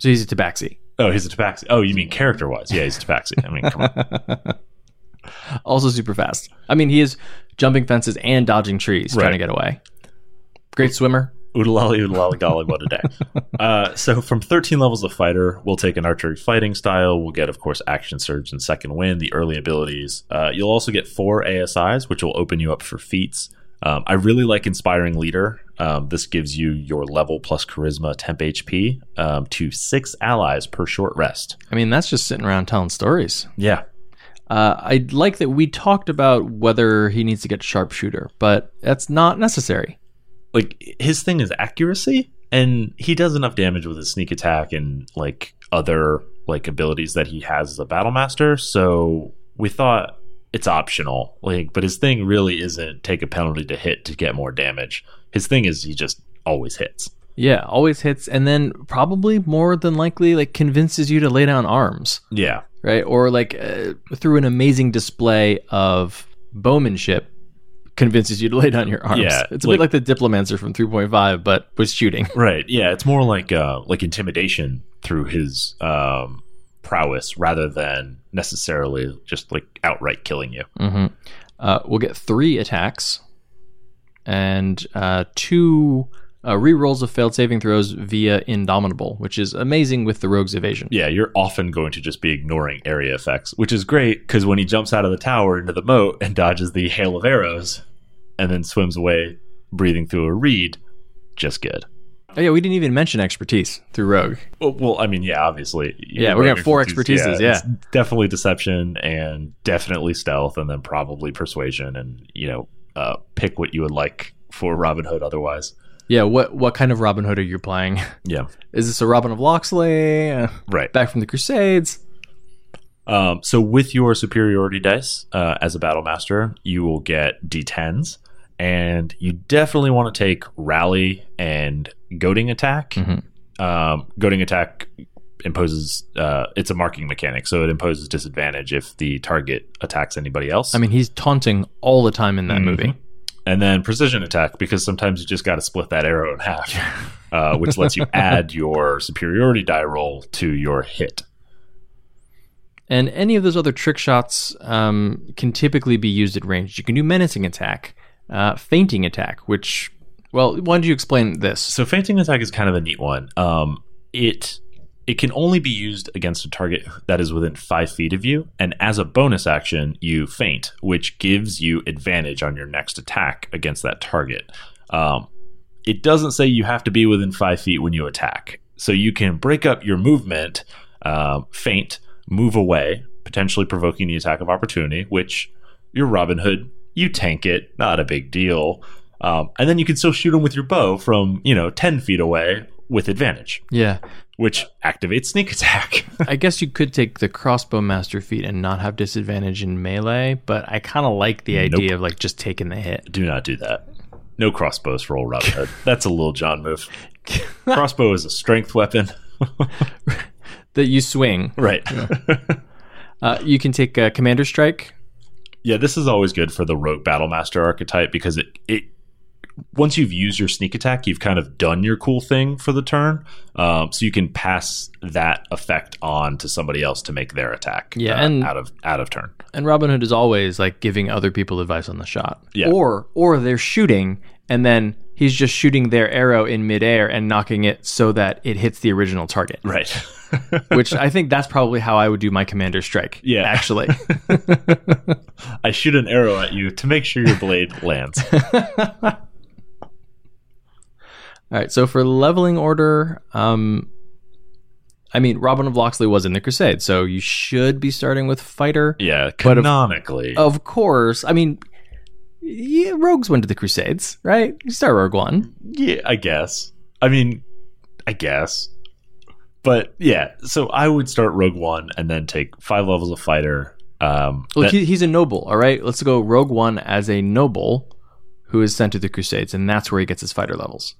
So he's a Tabaxi. Oh, he's a Tabaxi. Oh, you mean character-wise. Yeah, he's a Tabaxi. I mean, come on. Also super fast. I mean, he is jumping fences and dodging trees right. trying to get away. Great swimmer. Oodalali, oodalali, golly, what a day. Uh, so from thirteen levels of fighter, we'll take an archery fighting style. We'll get, of course, action surge and second wind, the early abilities. Uh, you'll also get four A S Is, which will open you up for feats. Um, I really like Inspiring Leader. Um, this gives you your level plus charisma temp H P um, to six allies per short rest. I mean, that's just sitting around telling stories. Yeah. Uh, I like that we talked about whether he needs to get sharpshooter, but that's not necessary. Like, his thing is accuracy, and he does enough damage with his sneak attack and, like, other, like, abilities that he has as a Battlemaster, so we thought it's optional. Like, but his thing really isn't take a penalty to hit to get more damage. His thing is he just always hits. Yeah, always hits, and then probably more than likely, like, convinces you to lay down arms. Yeah. Right? Or, like, uh, through an amazing display of bowmanship, convinces you to lay down your arms. Yeah, it's a like, bit like the Diplomancer from three point five, but with shooting. Right. Yeah, it's more like uh, like intimidation through his um, prowess rather than necessarily just like outright killing you. Mm-hmm. Uh, we'll get three attacks and uh, two uh, rerolls of failed saving throws via Indomitable, which is amazing with the Rogue's evasion. Yeah, you're often going to just be ignoring area effects, which is great because when he jumps out of the tower into the moat and dodges the hail of arrows and then swims away breathing through a reed, just good. Oh, yeah, we didn't even mention expertise through Rogue. Well, well I mean, yeah, obviously. Yeah, we're going to have four expertises, yeah. yeah. Definitely deception and definitely stealth and then probably persuasion and, you know, uh, pick what you would like for Robin Hood otherwise. Yeah, what what kind of Robin Hood are you playing? Yeah. Is this a Robin of Locksley? Uh, right. Back from the Crusades? Um, so with your superiority dice uh, as a Battlemaster, you will get D tens. And you definitely want to take Rally and Goading Attack. Mm-hmm. Um, goading Attack imposes, uh, it's a marking mechanic, so it imposes disadvantage if the target attacks anybody else. I mean, he's taunting all the time in that mm-hmm. movie. And then Precision Attack, because sometimes you just got to split that arrow in half. uh, which lets you add your superiority die roll to your hit. And any of those other trick shots um, can typically be used at range. You can do menacing attack, uh, feinting attack, which, well, why don't you explain this? So feinting attack is kind of a neat one. Um, it it can only be used against a target that is within five feet of you. And as a bonus action, you feint, which gives you advantage on your next attack against that target. Um, it doesn't say you have to be within five feet when you attack. So you can break up your movement, uh, feint, move away, potentially provoking the attack of opportunity, which you're Robin Hood, you tank it, not a big deal. Um, and then you can still shoot him with your bow from, you know, ten feet away with advantage. Yeah. Which activates sneak attack. I guess you could take the crossbow master feat and not have disadvantage in melee, but I kind of like the idea nope. of like just taking the hit. Do not do that. No crossbows for old Robin Hood. That's a Little John move. Crossbow is a strength weapon. That you swing. Right. Yeah. uh, you can take uh, Commander Strike. Yeah, this is always good for the rogue Battlemaster archetype because it, it once you've used your sneak attack, you've kind of done your cool thing for the turn. Um, so you can pass that effect on to somebody else to make their attack yeah, uh, and, out of out of turn. And Robin Hood is always like giving other people advice on the shot. Yeah. Or or they're shooting and then he's just shooting their arrow in midair and knocking it so that it hits the original target. Right. Which I think that's probably how I would do my Commander Strike. Yeah. Actually. I shoot an arrow at you to make sure your blade lands. All right. So for leveling order, um, I mean, Robin of Locksley was in the Crusade, so you should be starting with fighter. Yeah. Canonically. Of, of course. I mean... Yeah, rogues went to the Crusades, right? You start Rogue One. Yeah, I guess. I mean, I guess. But yeah, so I would start Rogue One and then take five levels of fighter. Um, Look, that- he, he's a noble, all right? Let's go Rogue One as a noble who is sent to the Crusades, and that's where he gets his fighter levels.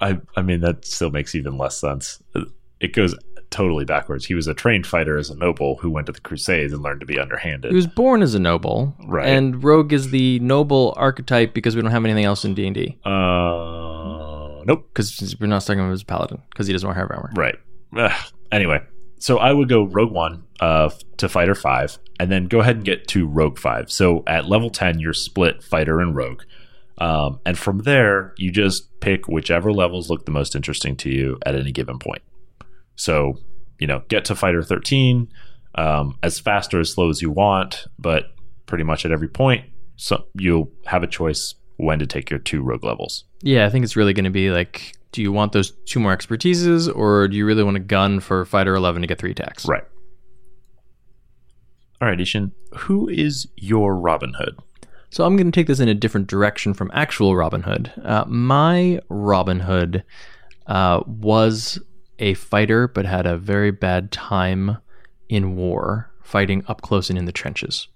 I, I mean, that still makes even less sense. It goes totally backwards. He was a trained fighter as a noble who went to the Crusades and learned to be underhanded. He was born as a noble, right? And rogue is the noble archetype because we don't have anything else in D and D. Uh, nope. Because we're not talking about him as a paladin because he doesn't wear hard armor, right? Ugh. Anyway, so I would go Rogue One uh, to Fighter Five, and then go ahead and get to Rogue Five. So at level ten, you're split fighter and rogue. Um, and from there, you just pick whichever levels look the most interesting to you at any given point. So, you know, get to Fighter thirteen um, as fast or as slow as you want, but pretty much at every point, so you'll have a choice when to take your two rogue levels. Yeah, I think it's really going to be like, do you want those two more expertises, or do you really want to gun for Fighter eleven to get three attacks? Right. All right, Ishan, who is your Robin Hood? So I'm going to take this in a different direction from actual Robin Hood. Uh, my Robin Hood uh, was... a fighter, but had a very bad time in war, fighting up close and in the trenches.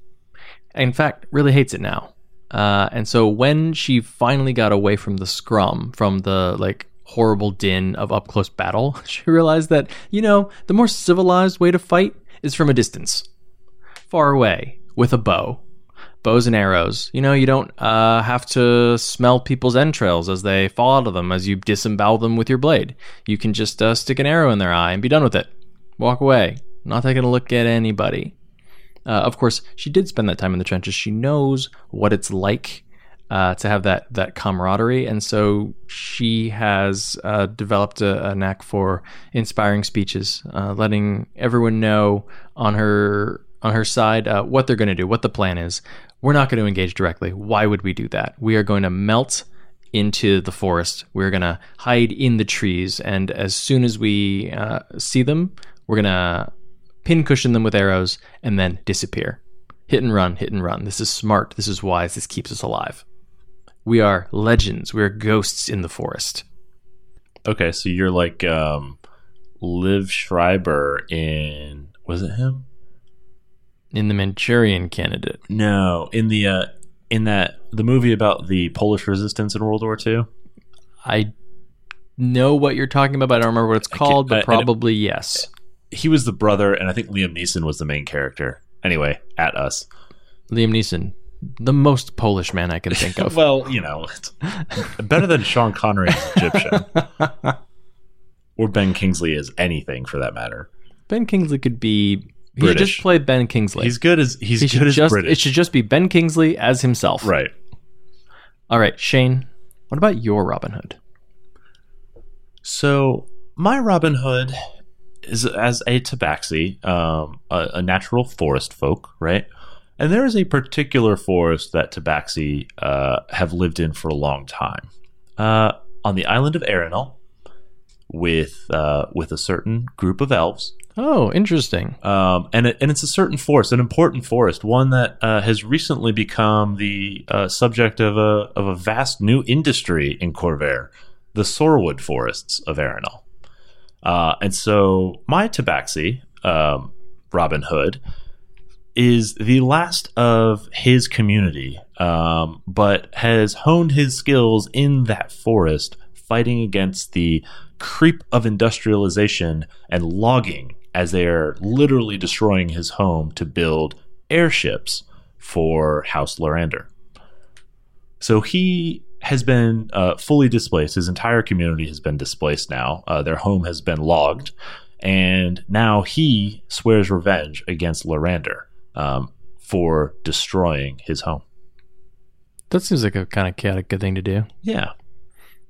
In fact, really hates it now. Uh, and so when she finally got away from the scrum, from the like horrible din of up close battle, she realized that, you know, the more civilized way to fight is from a distance, far away, with a bow, bows and arrows. You know, you don't uh, have to smell people's entrails as they fall out of them, as you disembowel them with your blade. You can just uh, stick an arrow in their eye and be done with it. Walk away. Not taking a look at anybody. Uh, of course, she did spend that time in the trenches. She knows what it's like uh, to have that, that camaraderie. And so she has uh, developed a, a knack for inspiring speeches, uh, letting everyone know on her... on her side, uh, what they're going to do, what the plan is. We're not going to engage directly. Why would we do that? We are going to melt into the forest. We're going to hide in the trees. And as soon as we uh, see them, we're going to pincushion them with arrows and then disappear. Hit and run, hit and run. This is smart. This is wise. This keeps us alive. We are legends. We are ghosts in the forest. Okay, so you're like um, Liv Schreiber in... Was it him? In the Manchurian Candidate. No, in the uh, in that the movie about the Polish resistance in World War Two. I know what you're talking about. I don't remember what it's called, but I, probably it, yes. He was the brother, and I think Liam Neeson was the main character. Anyway, at us. Liam Neeson, the most Polish man I can think of. Well, you know, it's better than Sean Connery is Egyptian. Or Ben Kingsley is anything, for that matter. Ben Kingsley could be... British. He should just play Ben Kingsley. He's good as he's he good as just, British. It should just be Ben Kingsley as himself. Right. All right, Shane, what about your Robin Hood? So my Robin Hood is as a Tabaxi, um, a, a natural forest folk, right? And there is a particular forest that Tabaxi uh, have lived in for a long time, uh, on the island of Arenal, with uh, with a certain group of elves. Oh, interesting. Um, and it, and it's a certain forest, an important forest, one that uh, has recently become the uh, subject of a of a vast new industry in Corvair, the sorwood forests of Arenal. Uh, and so my Tabaxi, um, Robin Hood, is the last of his community, um, but has honed his skills in that forest, fighting against the creep of industrialization and logging, as they are literally destroying his home to build airships for House Lorander. So he has been uh, fully displaced. His entire community has been displaced now. Uh, their home has been logged. And now he swears revenge against Lorander um, for destroying his home. That seems like a kind of chaotic good thing to do. Yeah.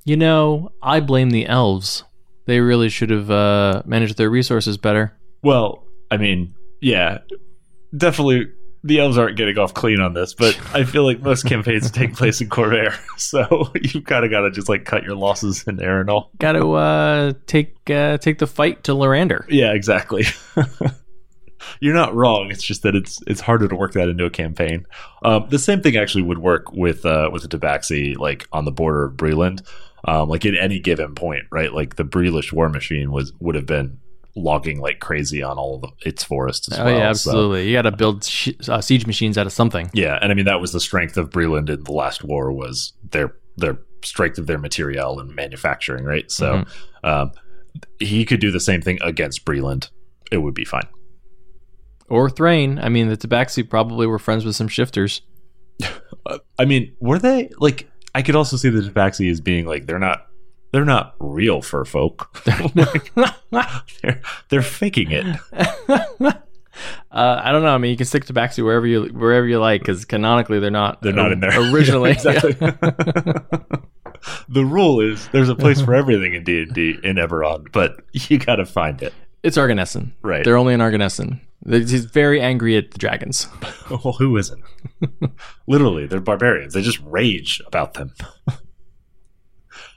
You know, I blame the elves. They really should have uh, managed their resources better. Well, I mean, yeah, definitely the elves aren't getting off clean on this, but I feel like most campaigns take place in Corvair, so you've kind of got to just like cut your losses in Arenal. Got to uh, take uh, take the fight to Lorander. Yeah, exactly. You're not wrong. It's just that it's it's harder to work that into a campaign. Um, the same thing actually would work with uh, with a Tabaxi, like on the border of Breland. Um, like at any given point, right? Like the Breelish war machine was would have been logging like crazy on all of its forests as oh, well. Oh yeah, absolutely. So, you got to build sh- uh, siege machines out of something. Yeah, and I mean that was the strength of Breland in the last war, was their their strength of their material and manufacturing, right? So mm-hmm. um, he could do the same thing against Breland. It would be fine. Or Thrain. I mean, the Tabaxi probably were friends with some shifters. I mean, were they like? I could also see the Tabaxi as being like, they're not they're not real fur folk. like, they're, they're faking it. uh, I don't know. I mean, you can stick Tabaxi wherever you wherever you like, because canonically they're not they're uh, not in there originally. Yeah, exactly. The rule is there's a place for everything in D and D in Eberron, but you got to find it. It's Argonessin. Right. They're only in Argonessin. He's very angry at the dragons. Well, who isn't? Literally, they're barbarians. They just rage about them.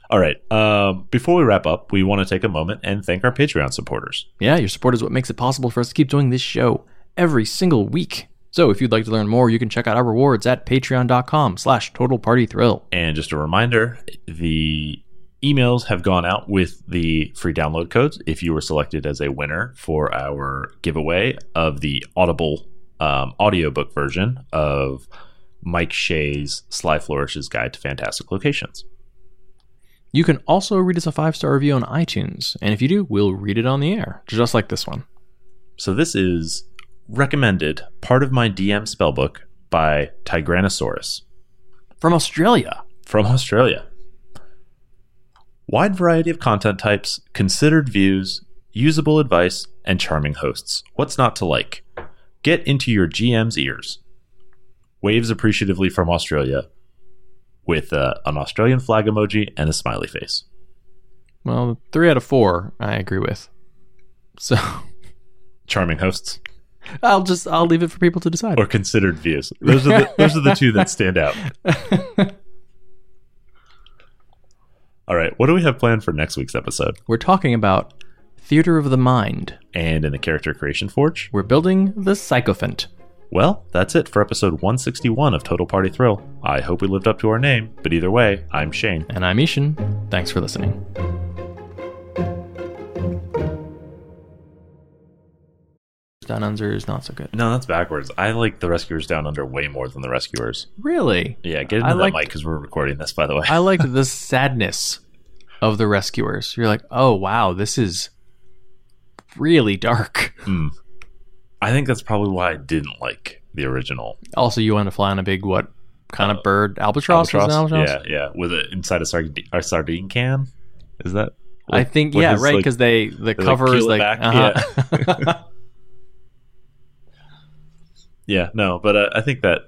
All right. Um, before we wrap up, we want to take a moment and thank our Patreon supporters. Yeah, your support is what makes it possible for us to keep doing this show every single week. So if you'd like to learn more, you can check out our rewards at patreon.com slash Total Party Thrill. And just a reminder, the... emails have gone out with the free download codes if you were selected as a winner for our giveaway of the Audible um, audiobook version of Mike Shea's Sly Flourish's Guide to Fantastic Locations. You can also read us a five-star review on iTunes, and if you do, we'll read it on the air, just like this one. So this is Recommended, Part of My D M Spellbook by Tigranosaurus. From Australia. From Australia. Wide variety of content types, considered views, usable advice, and charming hosts. What's not to like? Get into your G M's ears. Waves appreciatively from Australia with uh, an Australian flag emoji and a smiley face. Well, three out of four I agree with. So charming hosts. I'll just I'll leave it for people to decide. Or considered views. Those are the, those are the two that stand out. All right, what do we have planned for next week's episode? We're talking about Theater of the Mind. And in the Character Creation Forge, we're building the Sycophant. Well, that's it for episode one sixty-one of Total Party Thrill. I hope we lived up to our name, but either way, I'm Shane. And I'm Ishan. Thanks for listening. Down Under is not so good. No, that's backwards. I like the Rescuers Down Under way more than the Rescuers. Really? Yeah, get into I that liked, mic because we're recording this, by the way. I liked the sadness of the Rescuers. You're like, oh, wow, this is really dark. Mm. I think that's probably why I didn't like the original. Also, you want to fly on a big what kind uh, of bird? Albatross? Albatross? albatross? Yeah, yeah. With it inside a, sard- a sardine can. Is that? Like, I think yeah, is, right? Because like, they the cover is like. like uh-huh. Yeah. yeah. No, but uh, I think that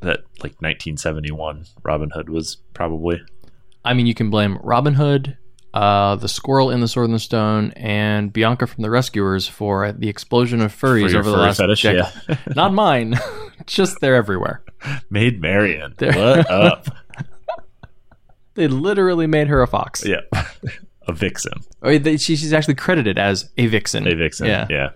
that like nineteen seventy-one Robin Hood was probably. I mean, you can blame Robin Hood, uh, the squirrel in the Sword and the Stone, and Bianca from The Rescuers for the explosion of furries for over the last fetish, decade. Yeah. Not mine, just they're everywhere. Made Marion. They're what up? They literally made her a fox. Yeah, a vixen. Oh, they, she, she's actually credited as a vixen. A vixen, yeah. yeah.